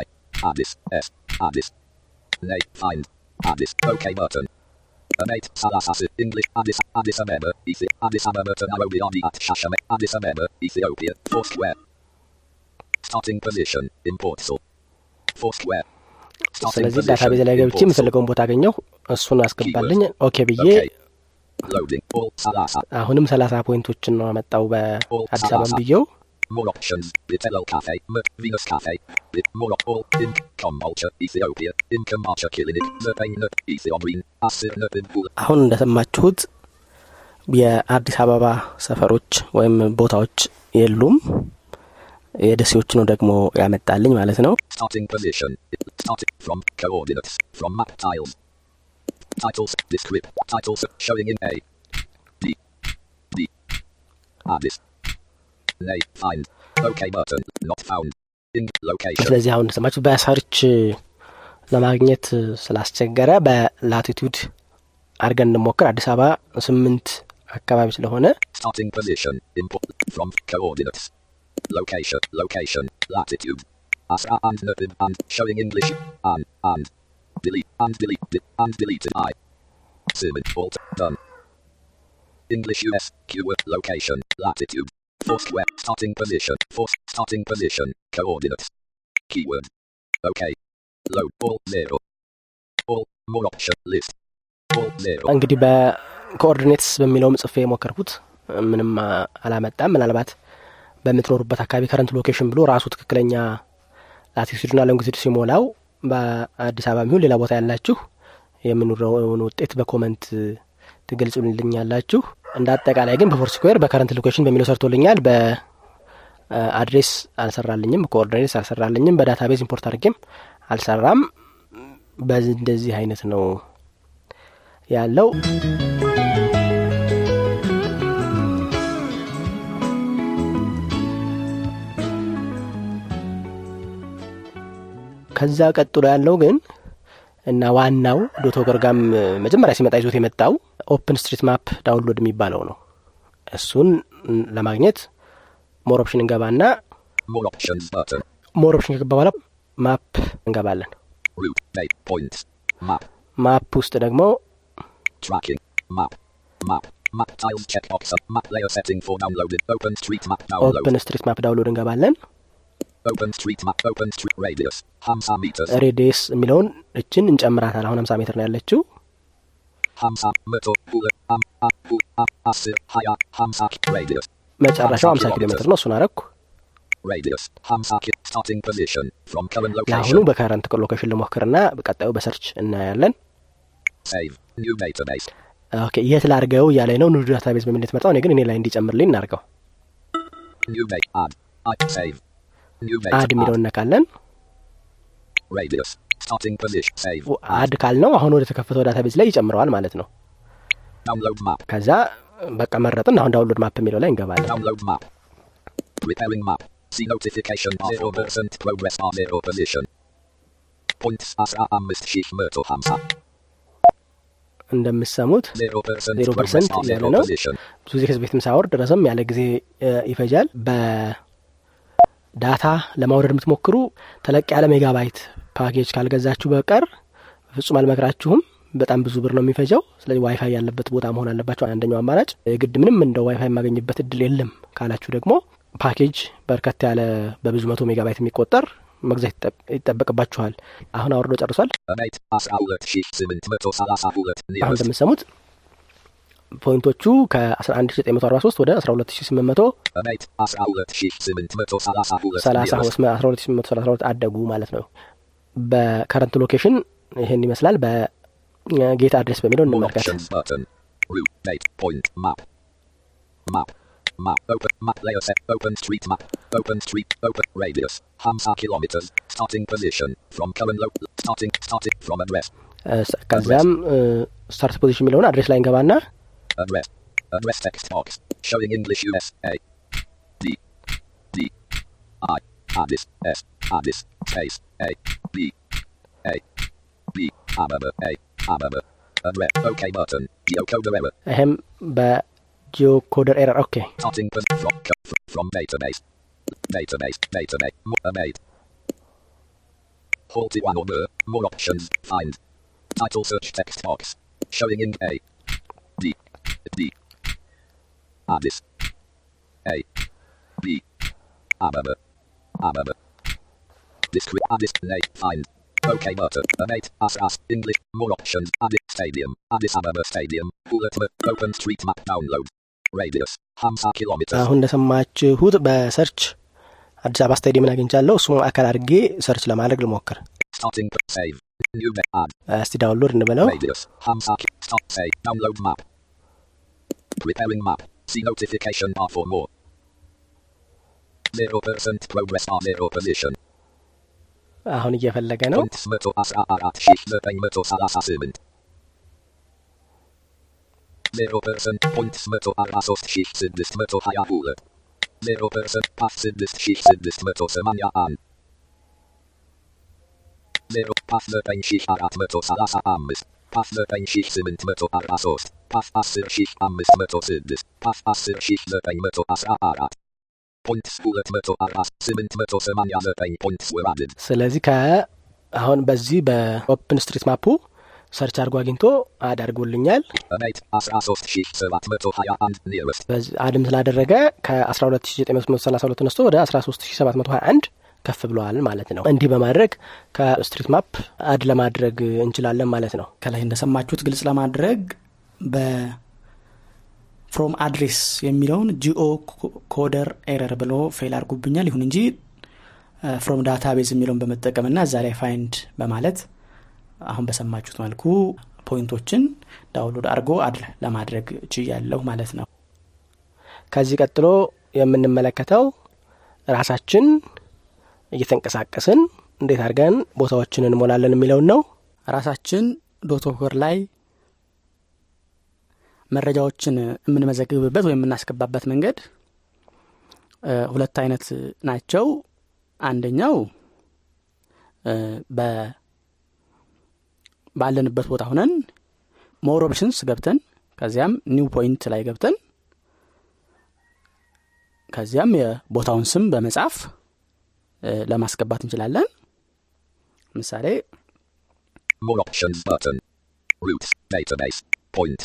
I address S address ላይ find address okay button made ሰላሳ English address address member is address member to Nairobi on the at Shashame address member Ethiopia Foursquare starting position import so Foursquare. ስለዚህ ዳታቤዝ ላይ ገብቼ መስለከውን ቦታ አገኘው እሱን አስቀባልኝ ኦኬ ብዬ አሁንም ሰላሳ ፖይንቶችን ነው አመጣው በአዲስ አበባ ብዬው more options Bitello cafe Venus cafe more all in Kombolcha Ethiopia in Kombolcha Kilinik Zerpaina Ethiopia አስር ነጥብ አሁን እንደሰማችሁት የአዲስ አበባ ሰፈሮች ወይም ቦታዎች የሉም የደሴዎች ነው ደግሞ ያመጣልኝ ማለት ነው starting position starting from coordinates from map tiles titles descript titles showing in a d d address ላይ find okay button not found in location ስለዚህ አሁን እንደሰማችሁ በሰርች ለማግኘት ስላስቸገረ በላቲቱድ አርገን እንሞክር አዲስ አበባ ስምንት አካባቢ ስለሆነ starting position input from coordinates location location latitude asra and noted and showing english and and delete and delete and deleted I seven alt done english us keyword location latitude Foursquare starting position force starting position coordinates keyword okay load all zero all more option list all zero እንግዲህ በኮኦርዲኔትስ በሚለው ጽፌ ሞከርኩት ምንም አላመጣም ምናልባት በመትኖርበት አካባቢ current location ብሎ ራሱ ትክክለኛ latitude-ና longitude ሲሞላው በአዲስ አበባ የሚሆን ሌላ ቦታ ያላችሁ የምንወራውን ውጤት በኮሜንት ትገልጹልኛላችሁ እንዳጠቃላይ ግን በፎርስኩዌር በካረንት ሎኬሽን በሚለው ሰርቶልኛል በአድሬስ አልሰራልኝም ኮኦርዲኔትስ አልሰራልኝም በዳታቤዝ ኢምፖርት አድርጌም አልሰራም በዚህ እንደዚህ አይነት ነው ያለው ከዛ ቀጥሎ ያለው ግን እና ዋናው ዶቶግራም መጀመሪያ ሲመጣ ይዞት የመጣው OpenStreet Map ዳውንሎድ የሚባለው ነው እሱን ለማግኘት more option እንገባና more options button more option ከገባባለ map እንገባለን route date points map map ውስጥ ደግሞ tracking map map map tiles checkbox map layer setting for downloaded OpenStreet Map download OpenStreet Map ዳውንሎድ እንገባለን OpenStreet Map OpenStreet radius ሃምሳ meters radius የሚለውን እችን እንጨምራታል አሁን ሃምሳ ሜትር ነው ያለችው ሃምሳ ሜትር am am አስር ሃያ ሃምሳ radius መጨረሻው ሃምሳ ኪሎ ሜትር ነው ሱናረኩ radius ሃምሳ starting position from current location ያሁኑ በካረንት ሎኬሽን ለሞከርና በቀጣዩ በሰርች እናያለን save new database ኦኬ የት ላርገው ያለኝ ነው new database በሚነት መጣው እኔ ግን እኔ ላይ እንዲጨምርልኝ እናርገው new database add I save አድ ሚሮን ነካለን radius starting position save አድ ካልነው አሁን ወደ ተከፈተው ዳታቤዝ ላይ ይጨምራዋል ማለት ነው download map ከዛ በቃ መረጥን አሁን ዳውንሎድ ማፕ የሚለው ላይ እንገባለን download map preparing map see notification zero percent progress on zero position points as a must shift meter hamsa እንደምሰሙት zero percent ያለው ነው ብዙ ጊዜ ከዚህ በፊትም ሳወርድ ረዘም ያለ ጊዜ ይፈጃል በ ዳታ ለማውረድ የምትሞክሩ ተለቅ ያለ ሜጋባይት ፓኬጅ ካልገዛችሁ በቀር ፍጹም አልመክራችሁም በጣም ብዙ ብር ነው የሚፈጀው ስለዚህ ዋይፋይ ያለበት ቦታ መሆን አለባችሁ አንደኛው አማራጭ ግድ ምንም እንደ ዋይፋይ ማገኝበት እድል የለም ካላችሁ ደግሞ ፓኬጅ በርከት ያለ በብዙ መቶ ሜጋባይት የሚቆጠር መግዛት ይጠበቅባችኋል አሁን አውርዶ ጨርሷል እንደምትሰሙት ፖይንቶቹ ከ11943 ወደ አስራ ሁለት ሺህ ስምንት መቶ ሰላሳ ሁለት አደጉ ማለት ነው በካረንት ሎኬሽን ይሄን ይመስላል በጌት አድሬስ በሚለው እንመልከት map open map layer set OpenStreet Map OpenStreet open radius ሃምሳ ኪሎ ሜትር starting position from current location starting starting from address ከዛም start position የሚለውን አድሬስ ላይ እንገባና address address text box showing english usa d d i address s address space a b a b ababa a ababa address okay button geocoder error ahem ba geocoder error okay starting from from database database database made hold one order more options find title search text box showing in a d d address a b ababa ababa Disk with a disk lake file. OK button. Update. As as. English. More options. Added stadium. Addis Ababa stadium. Ulatma. OpenStreet Map download. Radius. ሃምሳ ኪሎ ሜትር. አሁን እንደሰማችሁት በሰርች አዲስ አበባ ስታዲየም እናገኛለሁ። እሱን አካል አድርጌ ሰርች ለማድረግ ልሞክር። Starting save. New add. እስቲ ዳውንሎድ እንበለው። ሃምሳ ኪሎ ሜትር. Download map. Preparing map. See notification bar for more. zero percent progress on zero position. አሁን እየፈለገ ነው። አራት መቶ አስራ አራት ሺህ ዘጠኝ መቶ ሰላሳ ስምንት zero percent points one hundred forty-three thousand six hundred twenty-two zero percent pass six thousand six hundred eighty-one zero pass nine thousand four hundred thirty-five pass nine thousand seven hundred forty-three pass ten thousand five hundred six pass ten thousand nine hundred fourteen points two thousand eight hundred eighty-nine points were added ስለዚህ አሁን በዚህ በኦፕን ስትሪት ማፑ ሰርች አድርጎ አግኝቶ አዳርጎልኛል። በዚህ አድም ስላደረገ ከ12932 ተነስቶ ወደ አስራ ሶስት ሺህ ሰባት መቶ ሃያ አንድ ከፍ ብሏል ማለት ነው። እንዲህ በማድረግ ከስትሪት ማፕ አድ ለማድረግ እንችላለን ማለት ነው። ከላይ እንደሰማችሁት ግልጽ ለማድረግ በfrom address የሚለውን geo coder error ብሎ ፌል አድርጎብኛል። ይሁን እንጂ from database የሚለውን በመጠቀምና እዛ ላይ find በማለት አሁን በሰማችሁት መልኩ ፖይንቶችን ዳውንሎድ አድርጎ አድል ለማድረግ ችያለሁ ማለት ነው። ከዚህ ቀጥሎ የምንመለከተው ራሳችን እየተንቀሳቀስን እንዴት አድርገን ቦታዎችን እንሞላለን የሚለው ነው። ራሳችን ዶት ወከር ላይ መረጃዎችን የምንመዘግብበት ወይም እናስቀባበት መንገድ ሁለት አይነት ናቸው። አንደኛው በ ባለንበት ቦታ ሆነን more options ገብተን ከዚያም new point ላይ ገብተን ከዚያም የቦታውን ስም በመጻፍ ለማስቀባት እንችላለን። ለምሳሌ more options button routes database point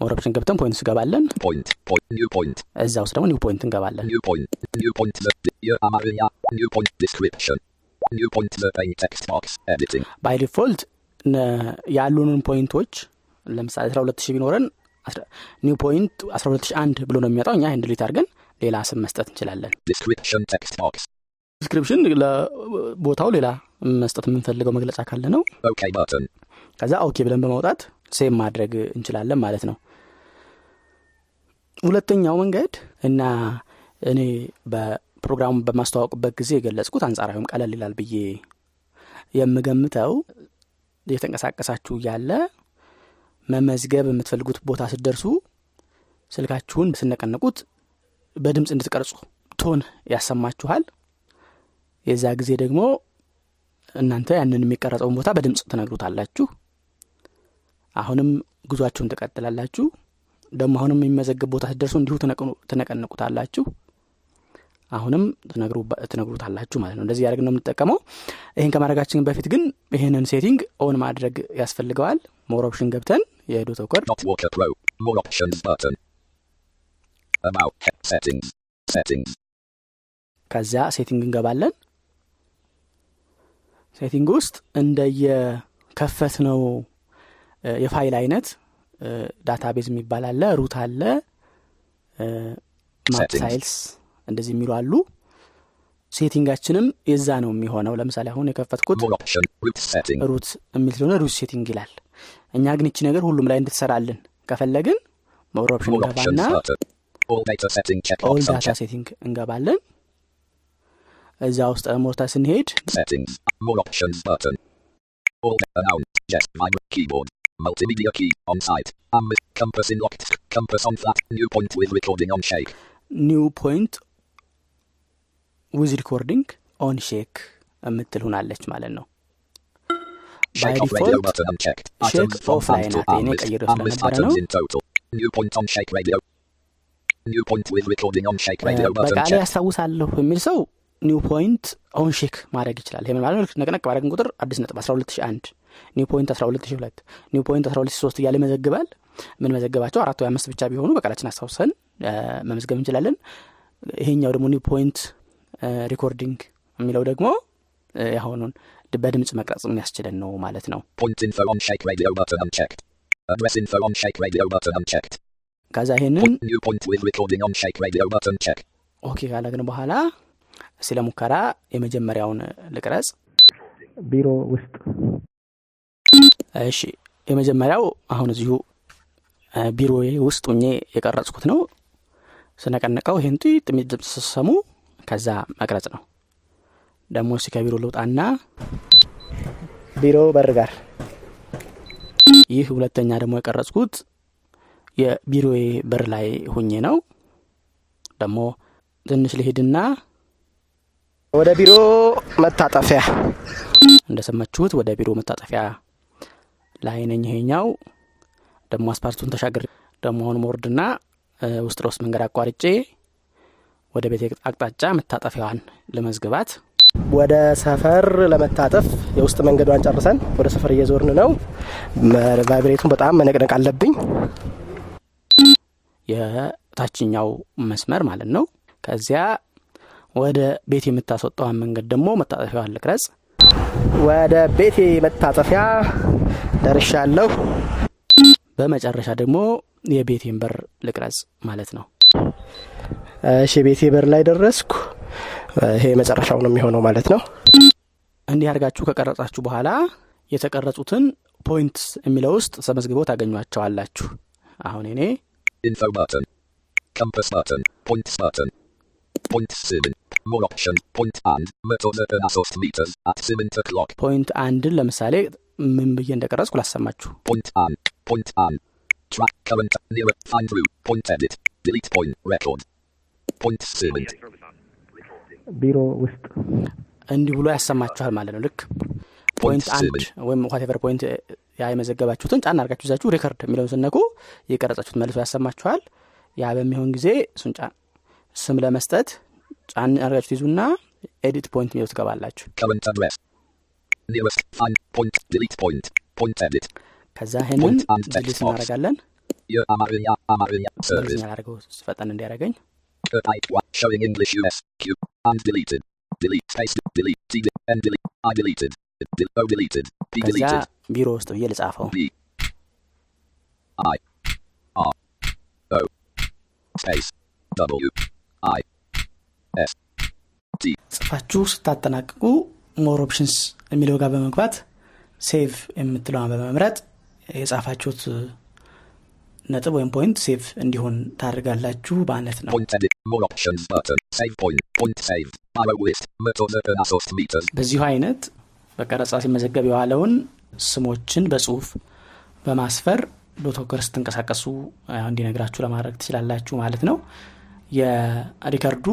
more option ገብተን points ገባለን point point new point እዛው ስለሆነ new point እንገባለን new point new point የአማርኛ new point description new point text box editing by default ያሉንን ፖይንቶች ለምሳሌ አስራ ሁለት ሺህ ቢኖርን ኒው ፖይንት አስራ ሁለት ሺህ አንድ ብሎ ነው የሚያጣው። እኛ ሄንድሊት አድርገን ሌላ ስም መስጠት እንችላለን። description text box description ለቦታው ሌላ መስጠት የምንፈልገው መግለጫ ካለ ነው። okay button ከዛ ኦኬ ብለን በማውጣት ሴም ማድረግ እንችላለን ማለት ነው። ሁለተኛው መንገድ እና እኔ በፕሮግራሙ በማስተዋወቅበት ጊዜ ገለጽኩት አንጻራዊም ቀላል ይላል ብዬ የምገምተው የተንቀሳቀሳችሁ ያለ መመዝገብ የምትፈልጉት ቦታ ሲደርሱ ስልካችሁን በስነቀነቁት በድምጽ እንድትቀርጹ ቶን ያሰማችኋል። የዛ ጊዜ ደግሞ እናንተ ያንንም ይቀርጸውን ቦታ በድምጽ ተነግሩታላችሁ። አሁንም ጉዟችሁን ተቀጥላላችሁ። ደግሞ አሁንም የሚመዘገብ ቦታ ሲደርሱ እንዲሁ ተነቀኑ ተነቀነቁታላችሁ። አሁንም ተነግሩ ተነግሩታላችሁ ማለት ነው። እንደዚህ ያደርግነው የምንጠቀመው። ይሄን ከማድረጋችን በፊት ግን ይሄንን ሴቲንግ ኦን ማድረግ ያስፈልጋል። ሞር ኦፕሽን ገብተን የዶት ወከር ፕሮ ሞር ኦፕሽንስ button about settings settings ከዛ ሴቲንግ እንገባለን። ሴቲንግ ውስጥ እንደየ ከፈትነው የፋይል አይነት ዳታቤዝ የሚባል አለ፣ ሩት አለ፣ ማፕ ፋይልስ እንደዚህ የሚሉ አሉ። ሴቲንጋችንም የዛ ነው የሚሆነው። ለምሳሌ አሁን የከፈትኩት ሩት የሚል ስለሆነ ሩት ሴቲንግ ይላል። እኛ ግን እቺ ነገር ሁሉም ላይ እንድትሰራልን ከፈለግን ሞር ኦፕሽን ገባና ኦል ዳታ ሴቲንግ እንገባለን። እዛ ውስጥ ሞርታ ስንሄድ ሴቲንግስ ሞር ኦፕሽንስ button ኦል አናውንስ just my keyboard multimedia key on site um compass in locked compass on flat new point with recording on shake new point with recording on shake እምትልሁናለች ማለት ነው። by default shake offline አጥኔ ቀይሮ ስለነበረ ነው new point on shake radio new point with recording on shake radio button በቃ ያስታውሳለሁ የሚል ሰው new point on shake ማድረግ ይችላል። ይሄ ማለት ነቅነቅ ባረግን ቁጥር አዲስ ነጥብ አስራ ሁለት ሺህ አንድ new point አስራ ሁለት ሺህ ሁለት new point አስራ ሁለት ሺህ ሶስት እያለ መዘግባል። ምን መዘግባቸው አራት ወይ አምስት ብቻ ቢሆኑ በቃላችን አስተውሰን መመዝገብ እንችላለን። ይሄኛው ደግሞ ኒው ፖይንት ሪኮርዲንግ የሚለው ደግሞ ያሆኑን በድምጽ መቅረጽ የሚያስችለን ነው ማለት ነው። Point info on shake radio button unchecked. Address info on shake radio button unchecked. ከዛ ይሄንን new point with recording on shake radio button check. ኦኬ ካላገነ በኋላ ስለ ሙከራ የመጀመሪያውን ልቅረጽ ቢሮ ውስጥ እሺ የመጀመሪያው አሁን እዚሁ ቢሮዬ ውስጥ ሆኜ የቀረጽኩት ነው። ሰነቀነቀው ይሄን ጥይት ምድብሰሙ ከዛ መቅረጽ ነው። ደሞ ሲከቢሩ ለውጣና ቢሮ በርጋር ይህ ሁለተኛ ደሞ የቀረጽኩት የቢሮዬ በር ላይ ሆኜ ነው። ደሞ ትንሽ ለሄድና ወደ ቢሮ መታጠፊያ እንደሰማችሁት ወደ ቢሮ መታጠፊያ ላይ ነኝ። ይሄኛው ደሞ አስፓርቱን ተሻገር ደሞ ሆነ ሞርድና ውስጥሮስ መንገድ አቋርጬ ወደ ቤት አቅጣጫ መታጠፊያዋን ለመዝግባት ወደ ሰፈር ለመታጠፍ የውስጥ መንገዷን ጨርሰን ወደ ሰፈር እየዞርን ነው። ቫይብሬቱን በጣም መነቅነቅ አለብኝ የታችኛው መስመር ማለት ነው። ከዚያ ወደ ቤት የምታስወጣው መንገድ ደግሞ መታጠፊያዋን ልቅረጽ። ወደ ቤት መታጠፊያ ደርሻለሁ። በመጨረሻ ደግሞ የቤቴን በር ልቅረጽ ማለት ነው። እሺ ቤቴ በር ላይ ደረስኩ። ይሄ መጨረሻው ነው የሚሆነው ማለት ነው። እንዲህ አርጋችሁ ከቀረጻችሁ በኋላ የተቀረጹትን ፖይንትስ የሚለው ውስጥ ሰመዝግበው ታገኙዋቸዋላችሁ። አሁን እኔ info button compass button points button point seven more option point and method thirty-three meters at seven o'clock point and ለምሳሌ ምን ብዬ እንደቀረጽኩ ላሰማችሁ point and point and track current near find route point edit delete point record point seven ቢሮ ውስጥ እንዲህ ብሎ ያሰማችኋል ማለት ነው። ልክ point and ወይም whatever point ያይመዘገባችሁትን ጫን አርጋችሁ ይዛችሁ ሪከርድ የሚለውን ስነኩ ይቀርጻችሁት መልሶ ያሰማችኋል። ያ በሚሆን ጊዜ ሱንጫ ስም ለመስጠት ጫን አርጋችሁ ይዙና edit point የሚለው ትገባላችሁ። current address nearest find point delete point point edit ከዛ ሄንን delete እናደርጋለን። የአማርኛ አማርኛ ሰርቪስ እናደርገው ፈጣን እንዲያረጋኝ showing English us q and deleted delete paste delete delete and delete I deleted delete oh deleted p deleted ቢሮ ውስጥ ብዬ ልጻፈው I R O space W I S T ጽፋችሁ ስታጠናቅቁ more options የሚለው ጋር በመግባት save የምትለዋን በመምረጥ የጻፋችሁት ነጥብ ወይም ፖይንት ሴቭ እንዲሆን ታርጋላችሁ ማለት ነው። በዚህ አይነት በቀረጻ ሲመዘገብ ያለውን ስሞችን በጽሁፍ በማስፈር ዶት ወከር ስትንቀሳቀሱ እንዲነግራችሁ ለማድረግ ትችላላችሁ ማለት ነው። የሪከርዱ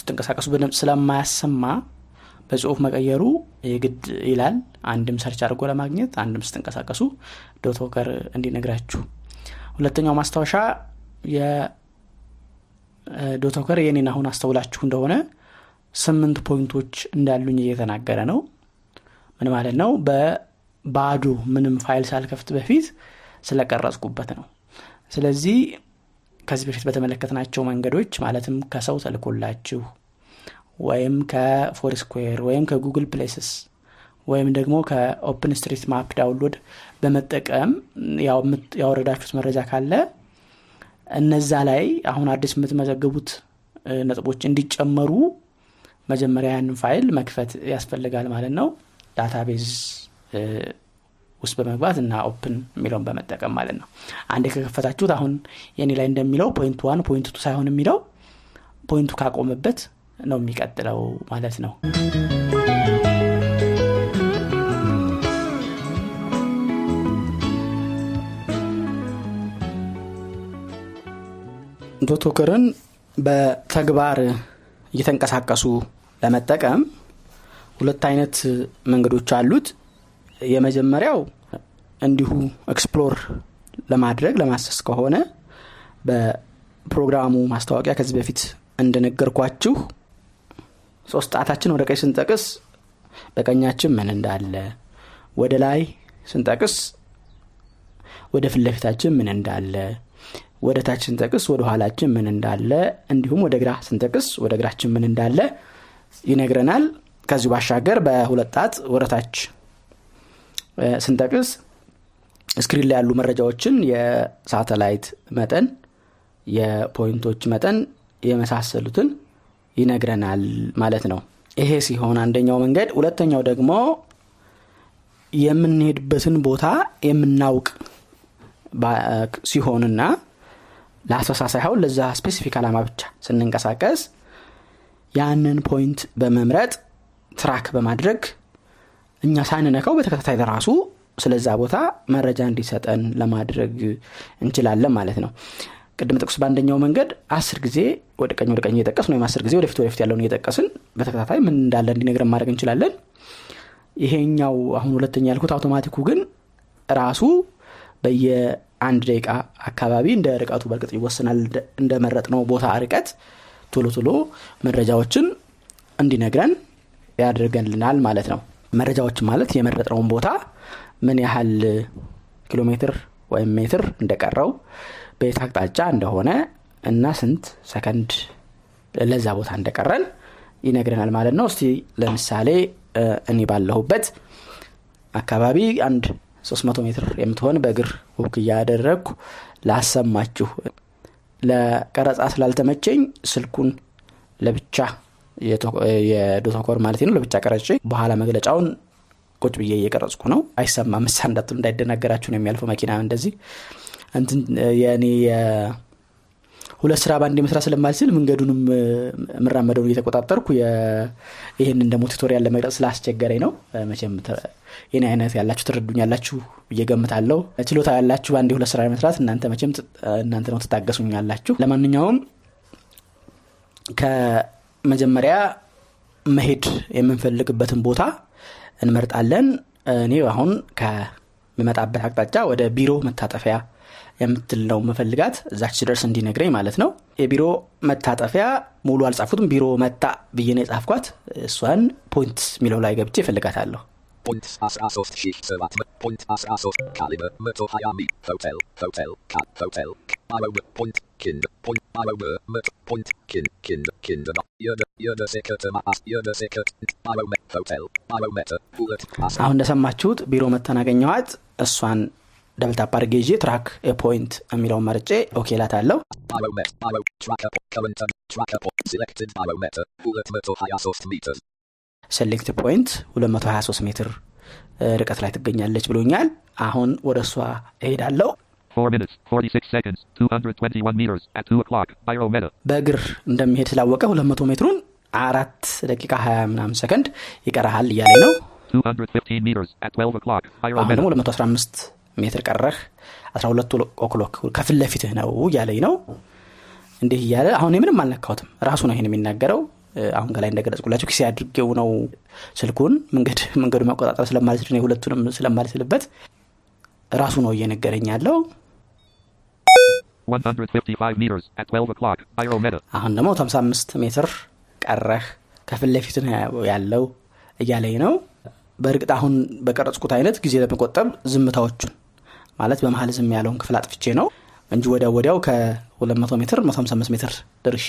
ስትንቀሳቀሱ በደም ስለማያሰማ በጽሁፍ መቀየሩ የግድ ይላል። አንድም ሰርች አድርጎ ለማግኘት አንድም ስትንቀሳቀሱ ዶት ወከር እንዲነግራችሁ። ሁለተኛው ማስተዋሻ የዶት ወከር የኔን አሁን አስተውላችሁ እንደሆነ ስምንት ፖይንቶች እንዳሉኝ እየተናገረ ነው። ምን ማለት ነው? በባዶ ምንም ፋይል ሳልከፍት በፊት ስለቀረጽኩበት ነው። ስለዚህ ከዚህ በፊት በተመለከትናቸው መንገዶች ማለትም ከሰው ተልኮላችሁ ወይም ከፎርስኩዌር ወይም ከጉግል ፕሌስስ ወይም ደግሞ ከኦፕን ስትሪት ማፕ ዳውንሎድ በመጠቀም ያው ያወረዳችሁት መረጃ ካለ እነዛ ላይ አሁን አዲስ የምትመዘገቡት ነጥቦች እንዲጨመሩ መጀመሪያ ያን ፋይል መክፈት ያስፈልጋል ማለት ነው። ዳታቤዝ ውስጥ በመግባትና ኦፕን ሚለውን በመጠቀም ማለት ነው። አንዴ ከከፈታችሁት አሁን የኔ ላይ እንደሚለው ፖይንት አንድ ፖይንት ሁለት ሳይሆን የሚለው ፖይንቱ ካቆመበት ነው የሚቀጥለው ማለት ነው። ዶት ወከርን በተግባር እየተንቀሳቀሱ ለመጠቀም ሁለት አይነት መንገዶች አሉት። የመጀመሪያው እንዲሁ ኤክስፕሎር ለማድረግ ለማሰስ ከሆነ በፕሮግራሙ ማስተዋቂያ ከዚህ በፊት እንደነገርኳችሁ ሶስት ጣታችን ወደ ቀኝ ስንጠቅስ በቀኛችን ምን እንዳለ፣ ወደ ላይ ስንጠቅስ ወደ ፍለፊታችን ምን እንዳለ፣ ወደ ታች ስንጠቅስ ወደ ኋላችን ምን እንዳለ እንዲሁም ወደ ግራ ስንጠቅስ ወደ ግራችን ምን እንዳለ ይነግረናል። ከዚህ ባሻገር በሁለት ጣት ወራታች ስንጠቅስ ስክሪን ላይ ያሉ መረጃዎችን የሳተላይት መጠን የፖይንቶች መጠን የመሳሰሉትን ይነግረናል ማለት ነው። ይሄ ሲሆን አንደኛው መንገድ ሁለተኛው ደግሞ የምንሄድበትን ቦታ የምናውቅ ሲሆንና ላስፋሳ ሳይሆን ለዛ ስፔሲፊክ አላማ ብቻ ስንንቀሳቀስ ያንን ፖይንት በመምረጥ ትራክ በማድረግ እኛ ሳንነካው በተከታታይ ራሱ ስለዛ ቦታ መረጃ እንዲሰጠን ለማድረግ እንችላለን ማለት ነው። ቀደም ተኩስ ባንደኛው መንገድ አስር ጊዜ ወደ ቀኝ ወደ ቀኝ እየተቀሰን ነው አስር ጊዜ ወደ ፊት ወደ ፊት ያለውን እየተቀሰን በተከታታይ ምን እንዳለ እንዲነግረን ማድረግ እንችላለን። ይሄኛው አሁን ሁለተኛ ያልኩት አውቶማቲኩ ግን ራሱ በየ አንድ ደቂቃ አካባቢ እንደ ርቀቱ በርቀት ይወሰናል እንደመረጥነው ቦታ ርቀት ቶሎ ቶሎ መረጃዎችን እንዲነግረን ያደርገናል ማለት ነው። መረጃዎች ማለት የመረጥነው ቦታ ምን ያህል ኪሎ ሜትር ወይ ሜትር እንደቀረው በየታክታጫ እንደሆነ እና ስንት ሰከንድ ለዛ ቦታ እንደቀረን ይነግረናል ማለት ነው። እስቲ ለምሳሌ እኔ ባለሁበት አካባቢ አንድ ሶስት መቶ ሜትር የምትሆን በእግር ወክ ያደረኩ ላሰማችሁ ለቀረጻ ስላልተመቸኝ ስልኩን ለብቻ የዶታኮር ማለት ነው ለብቻ ቀረጬ በኋላ መግለጫውን ቁጭ ብዬ እየቀረጽኩ ነው አይሰማ መስንዳቱ እንዳይደናገራችሁ ነው የሚያልፈው መኪና እንደዚህ አንተ ያኔ ሁለት ስራ ባንድ መስራት ስለማልችል መንገዱንም ምራመደው እየተቆጣጣርኩ ይሄን እንደሞ ቱቶሪያል ለመቅረጽ ላስቸገረኝ ነው። መቼም የኔ አይነት ያላችሁ ትረዱኛላችሁ እየገምታለሁ ችሎታ ያላችሁ አንድ ሁለት ስራ መስራት እናንተ መቼም እናንተ ነው ተታገሱኛላችሁ። ለማንኛውም ከመጀመሪያ መሄድ የምንፈልግበትን ቦታ እንመርጣለን። እኔ አሁን ከመጣበት አቅጣጫ ወደ ቢሮ መታጠፊያ የምትለው መፈልጋት እዛች ድረስ እንዲነግረኝ ማለት ነው። የቢሮ መታጠፊያ ሙሉ አልጻፉትም ቢሮ መጣ ብየኔ ጻፍኳት እሷን ፖይንትስ ሚለው ላይ ገብቼ ፈልጋታለሁ። ፖይንትስ አስራ ሶስት ሺህ ሰባት መቶ ፖይንት አስራ ሶስት ካሊበር መቶ ሃያ ሚል ሆቴል ሆቴል ካት ሆቴል ባሮ ፖይንት ኪንድ ፖይንት ባሮ ፖይንት ኪንድ ኪንድ ኪንድ የደ የደ ሰከተማ የደ ሰከት ባሮ ሆቴል ባሮ መታ ሁለት አሁን እንደሰማችሁት ቢሮ መተናገኘዋት እሷን ደብል ታፕ አድርጌ ትራክ ኤ ፖይንት አሚራው ማርጬ ኦኬ ላታለው ሴሌክት ፖይንት ሁለት መቶ ሃያ ሶስት ሜትር ርቀት ላይ ትገኛለች ብሎኛል። አሁን ወደሷ እሄዳለሁ በእግር እንደምሄድ ስለአወቀ ሁለት መቶ ሜትሩን አራት ደቂቃ ሃያ ምናምን ሰከንድ ይቀራል ይያለ ነው። ሁለት መቶ ሃምሳ meters at twelve o'clock አሁን ሁለት መቶ አስራ አምስት ሜትር ቀረህ አስራ ሁለት ኦክሎክ ከፍል ለፊትህ ነው ያለኝ ነው። እንዴ ያለ አሁን ምንም አልነካውትም ራሱ ነው ይሄንም ይናገረው አሁን ጋር ላይ እንደገለጽኩላችሁ ኪስ ያድርገው ነው ስልኩን መንገድ መንገዱ መቆጣጣ ስለማልስል ነው ሁለቱንም ስለማልስልበት ራሱ ነው እየነገረኝ ያለው። one hundred fifty-five meters at twelve o'clock barometer አሁን ደግሞ ሃምሳ አምስት ሜትር ቀረህ ከፍል ለፊትህ ያለው ያለኝ ነው። በርግጥ አሁን በቀረጽኩት አይነት ጊዜ ለመቆጠብ ዝምታዎችን ማለት በመሃል ዝም ያለውን ክፍል አጥፍቼ ነው እንጂ ወደ ወዲያው ከ200 ሜትር ሃምሳ አምስት ሜትር ድርሼ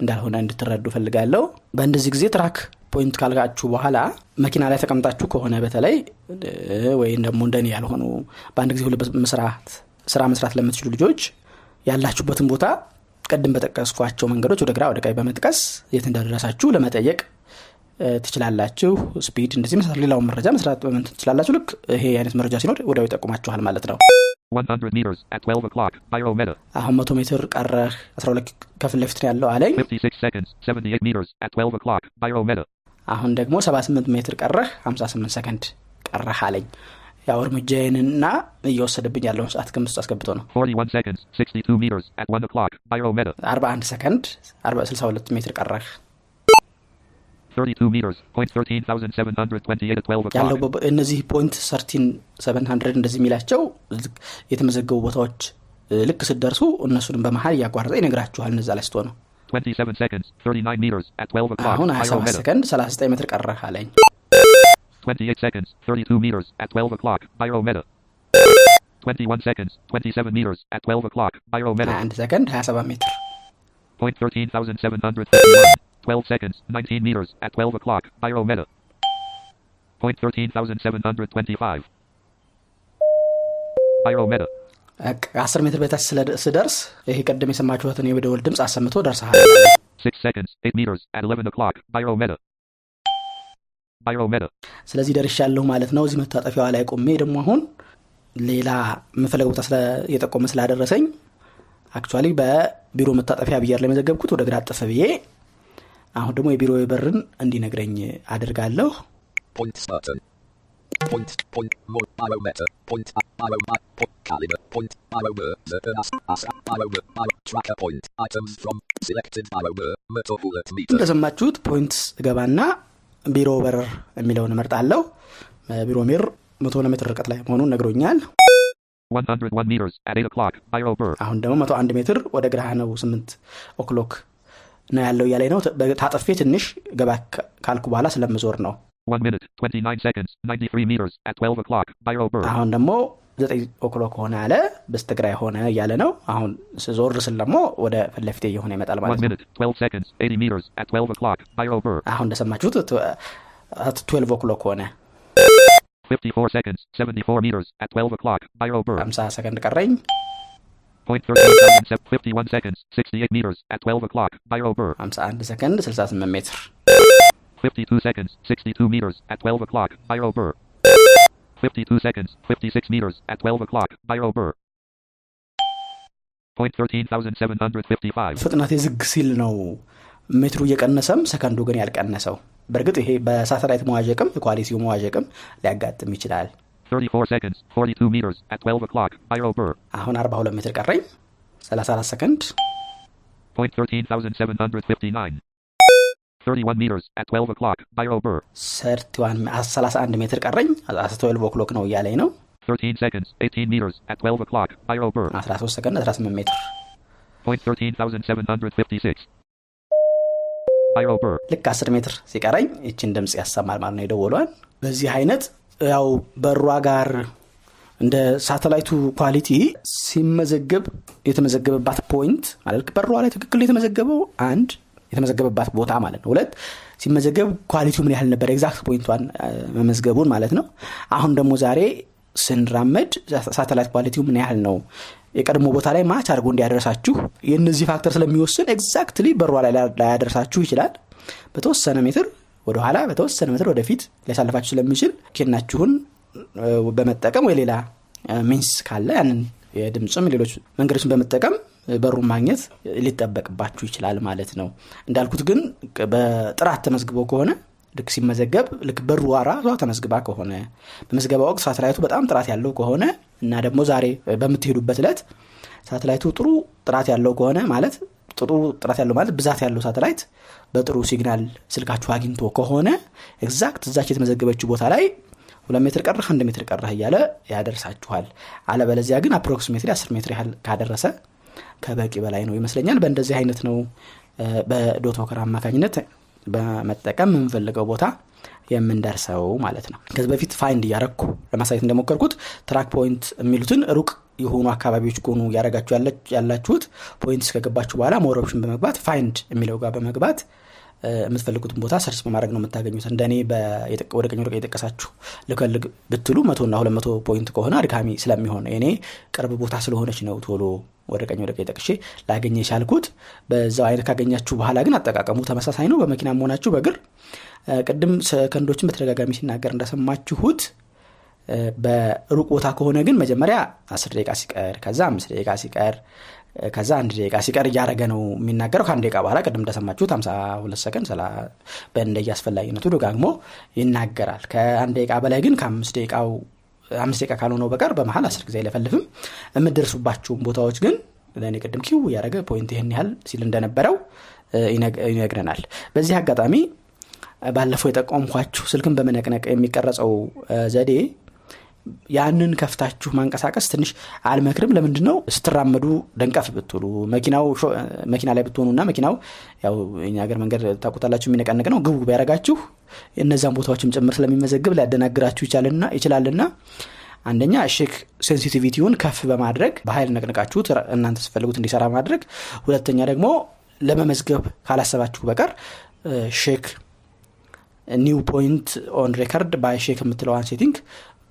እንዳልሆነ እንድትረዱ ፈልጋለሁ። በእንደዚህ ጊዜ ትራክ ፖይንት ካልጋችሁ በኋላ መኪና ላይ ተቀምጣችሁ ከሆነ በተለይ ወይ እንደሞ እንደኔ ያልሆኑ በአንድ ጊዜ ሁለት መስራት ስራ መስራት ለምትችሉ ልጆች ያላችሁበትን ቦታ ቀደም በተቀስኳቸው መንገዶች ወደ ግራ ወደ ቀኝ በመጥቀስ የት እንደደረሳችሁ ለመጠየቅ ትችላላችሁ። ስፒድ እንደዚህ መሰለ ሌላው መረጃ መስራት በመንት ትችላላችሁ። ልክ ይሄ አይነት መረጃ ሲኖር ወዲያው ይጠቁማችኋል ማለት ነው። one hundred meters at twelve o'clock barometer አሁን መቶ ሜትር ቀረህ አስራ ሁለት ከፍል ለፊት ያለው አለኝ fifty-six seconds seventy-eight meters at twelve o'clock barometer አሁን ደግሞ ሰባ ስምንት ሜትር ቀረህ ሃምሳ ስምንት ሰከንድ ቀረህ አለኝ። ያው እርምጃዬንና እየወሰደብኝ ያለውን ሰዓት ከመስ አስገብቶ ነው forty-one seconds sixty-two meters at one o'clock barometer forty-one ሰከንድ sixty-two ሜትር ቀረህ thirty-two meters zero point one three seven two eight at twelve o'clock ያለው እነዚህ zero point one three seven zero zero እንደዚህ ሚላቸው የተመዘገቡ ቦታዎች ልክ ሲደርሱ እነሱን በመሃል ያቋርጣ ይነግራችኋል እነዛ ላይ ስቶ ነው twenty-seven seconds thirty-nine meters at twelve o'clock አሁን ሃያ ሰባት ሰከንድ ሰላሳ ዘጠኝ ሜትር ቀረህ አለኝ twenty-eight seconds thirty-two meters at twelve o'clock barometer twenty-one seconds twenty-seven meters at twelve o'clock barometer and second twenty-seven meters zero point one three seven zero zero twelve seconds, nineteen meters, at twelve o'clock, Biometa. Point thirteen thousand seven hundred twenty-five. Biometa. ten meters በታች ስለደርስ ይሄ ቀደም የሰማችሁትን የደወል ድምጽ አሰምቶ ደርሳሃል። six seconds, eight meters, at eleven o'clock, Biometa. Biometa. ስለዚህ ደርሻለሁ ማለት ነው። እዚህ መታጠፊያው ላይ ቆሜ ደግሞ አሁን ሌላ መፈለግ ቦታ ስለ የጠቆመ ስላደረሰኝ አክቹአሊ በቢሮ መታጠፊያ ብየር ላይ መዘገብኩት ወደ ግራ አጠፈብዬ አሁን ደግሞ የቢሮ የበርን እንዲነግረኝ አድርጋለሁ። Point starten. Point point more barometer. Point barometer. Point caliber. Point barometer. As as barometer. Tracker point items from selected barometer. Meter bullet meter. እንደሰማችሁት points ገባና ቢሮ በር የሚለውን መርጣለሁ። ቢሮ ሜር one hundred ሜትር ርቀት ላይ መሆኑን ነግሮኛል። one hundred one meters at eight o'clock ቢሮ በር አሁን ደግሞ one hundred one ሜትር ወደ ግራ ነው eight o'clock ነው ያለው ያለኝ ነው ታጠፌ ትንሽ ገባ ካልኩ በኋላ ስለምዞር ነው። one minute twenty-nine seconds ninety-three meters at twelve o'clock ቢሮ በር አሁን ደግሞ nine o'clock ሆነ አለ በስተግራ ሆነ ያለ ነው አሁን ስዞር ስለሞ ወደ ፍለፍቴ የሆነ ይመጣል ማለት ነው። one minute twelve seconds eighty meters at twelve o'clock ቢሮ በር አሁን እንደሰማችሁት at twelve o'clock ሆነ fifty-four seconds seventy-four meters at twelve o'clock ቢሮ በር fifty seconds ቀረኝ fifty-one seconds sixty-eight meters at twelve o'clock ቢሮ በር fifty-one seconds sixty-eight meters fifty-two seconds sixty-two meters at twelve o'clock ቢሮ በር fifty-two seconds fifty-six meters at twelve o'clock ቢሮ በር point thirteen thousand seven hundred fifty-five ፍጥነት ዝግ ሲል ነው ሜትሩ የቀነሰም ሰከንዱ ግን ያልቀነሰው በርግጥ ይሄ በሳተላይት መዋዠቅም ኳሊቲው መዋዠቅም ሊያጋጥም ይችላል። thirty-four seconds forty-two meters at twelve o'clock ቢሮ በር አሁን forty-two ሜትር ቀረኝ thirty-four seconds point thirteen thousand seven hundred fifty-nine thirty-one meters at twelve o'clock ቢሮ በር thirty-one ሜትር ቀረኝ twelve o'clock ነው ያለኝ ነው thirteen seconds eighteen meters at twelve o'clock ቢሮ በር thirteen seconds eighteen ሜትር point thirteen thousand seven hundred fifty-six ቢሮ በር ልክ ten ሜትር ሲቀረኝ እቺን ድምጽ ያሰማል ማለት ነው የደወሏን። በዚህ አይነት ያው በሯ ጋር እንደ ሳተላይቱ ኳሊቲ ሲመዘገብ የተመዘገበባት ፖይንት ማለት በሯ ላይ ትክክል የተመዘገበው አንድ የተመዘገበባት ቦታ ማለት ነው ሁለት ሲመዘገብ ኳሊቲው ምን ያህል ነበር ኤግዛክት ፖይንቷን መመዝገቡን ማለት ነው። አሁን ደግሞ ዛሬ ስንራመድ ሳተላይት ኳሊቲው ምን ያህል ነው የቀድሞ ቦታ ላይ ማች አድርጎ እንዲያደርሳችሁ የነዚህ ፋክተር ስለሚወስን ኤግዛክትሊ በሯ ላይ ላያደርሳችሁ ይችላል በተወሰነ ሜትር ወደ ኋላ በተወሰነ ሜትር ወደ ፊት ሊያሳልፋችሁ ስለሚችል ኪናችሁን በመጠቀም ወይ ሌላ ሚንስ ካለ ያንን የድምጽም ሌሎች መንገዶችን በመጠቀም በሩን ማግኘት ሊጠበቅባችሁ ይችላል ማለት ነው። እንዳልኩት ግን በጥራት ተመዝግቦ ከሆነ ልክ ሲመዘገብ ልክ በሩዋ ራሷ ተመዝግባ ከሆነ በመዝገባው ወቅት ሳተላይቱ በጣም ጥራት ያለው ከሆነ እና ደግሞ ዛሬ በመትሄዱበት ለት ሳተላይቱ ጥሩ ጥራት ያለው ከሆነ ማለት ጥሩ ጥራት ያለው ማለት ብዛት ያለው ሳተላይት በጥሩ ሲግናል ስልካችሁ አግኝቶ ከሆነ ኤግዛክት እዛች የተመዘገበችው ቦታ ላይ two ሜትር ቀርህ one ሜትር ቀርህ ያለ ያደርሳችኋል። አለበለዚያ ግን አፕሮክሲሜትሊ ten ሜትር ያህል ካደረሰ ከበቂ በላይ ነው ይመስለኛል። በእንደዚህ አይነት ነው በዶት ወከር አማካኝነት በመጠቀም እንፈልገው ቦታ የምንደርሰው ማለት ነው። ከዚህ በፊት ፋይንድ ያረኩ ለማሳየት እንደሞከርኩት ትራክ ፖይንት የሚሉትን ሩቅ የሆኑ አካባቢዎች ቆኑ ያረጋችሁ ያላችሁት ፖይንትስ ከገባችሁ በኋላ ሞር ኦፕሽን በመግባት ፋይንድ የሚለው ጋር በመግባት የምትፈልጉትን ቦታ ሰርች በማድረግ ነው የምታገኙት። እንደኔ በየጥቅ ወደ ቀኝ ወደ ቀኝ ተቀሳችሁ ለከልግ ብትሉ one hundred እና two hundred ፖይንት ከሆነ አድካሚ ስለሚሆን እኔ ቅርብ ቦታ ስለሆነች ነው ቶሎ ወደ ቀኝ ወደ ቀኝ ተቀሼ ላገኘ ይችላልኩት። በዛው አይነት ካገኛችሁ በኋላ ግን አጠቃቀሙ ተመሳሳይ ነው በመኪና መሆናችሁ በግር ቀድም ሰከንዶችን በተደጋጋሚ ሲናገር እንደሰማችሁት በሩቅ ቦታ ከሆነ ግን መጀመሪያ ten ደቂቃ ሲቀር ከዛ five ደቂቃ ሲቀር ከዛ one ደቂቃ ሲቀር ያረገ ነው የሚናገረው ከአንድ ደቂቃ በኋላ ቀደም እንደሰማችሁት fifty-two seconds በእንደያስፈላጊነቱ ደጋግሞ ይናገራል። ከአንድ ደቂቃ በላይ ግን ከ5ደቂቃው five ደቂቃ ካልሆነ በቀር በመሃል ten ጊዜ ለፈልፍም እምድርሱባችሁ ቦታዎች ግን ለኔ ቀደም ኪው ያረገ ፖይንት ይሄን ያህል ሲል እንደነበረው ይነግረናል። በዚህ አጋጣሚ ባለፈው የጠቆምኳችሁ ስልክን በመነቅነቅ የሚቀርጸው ዘዴ ያንን ከፍታችሁ ማንቀሳቀስ ትንሽ አልመክርም። ለምንድን ነው ስትራመዱ ደንቀፍ ብትሉ መኪናው መኪና ላይ ብትሆኑና መኪናው ያው እኛ ሀገር መንገድ ታቆጣላችሁ የሚነቀነቅ ነው ግቡ ቢያረጋችሁ እነዛን ቦታዎችም ጭምር ስለሚመዘግብ ሊያደናግራችሁ ይችላልና ይችላልና አንደኛ ሼክ ሴንሲቲቪቲውን ከፍ በማድረግ በኃይል ነቅነቃችሁ እናንተ ስፈልጉት እንዲሰራ ማድረግ ሁለተኛ ደግሞ ለመመዝገብ ካላሰባችሁ በቀር uh, shake a new point on record by shake የምትለዋን setting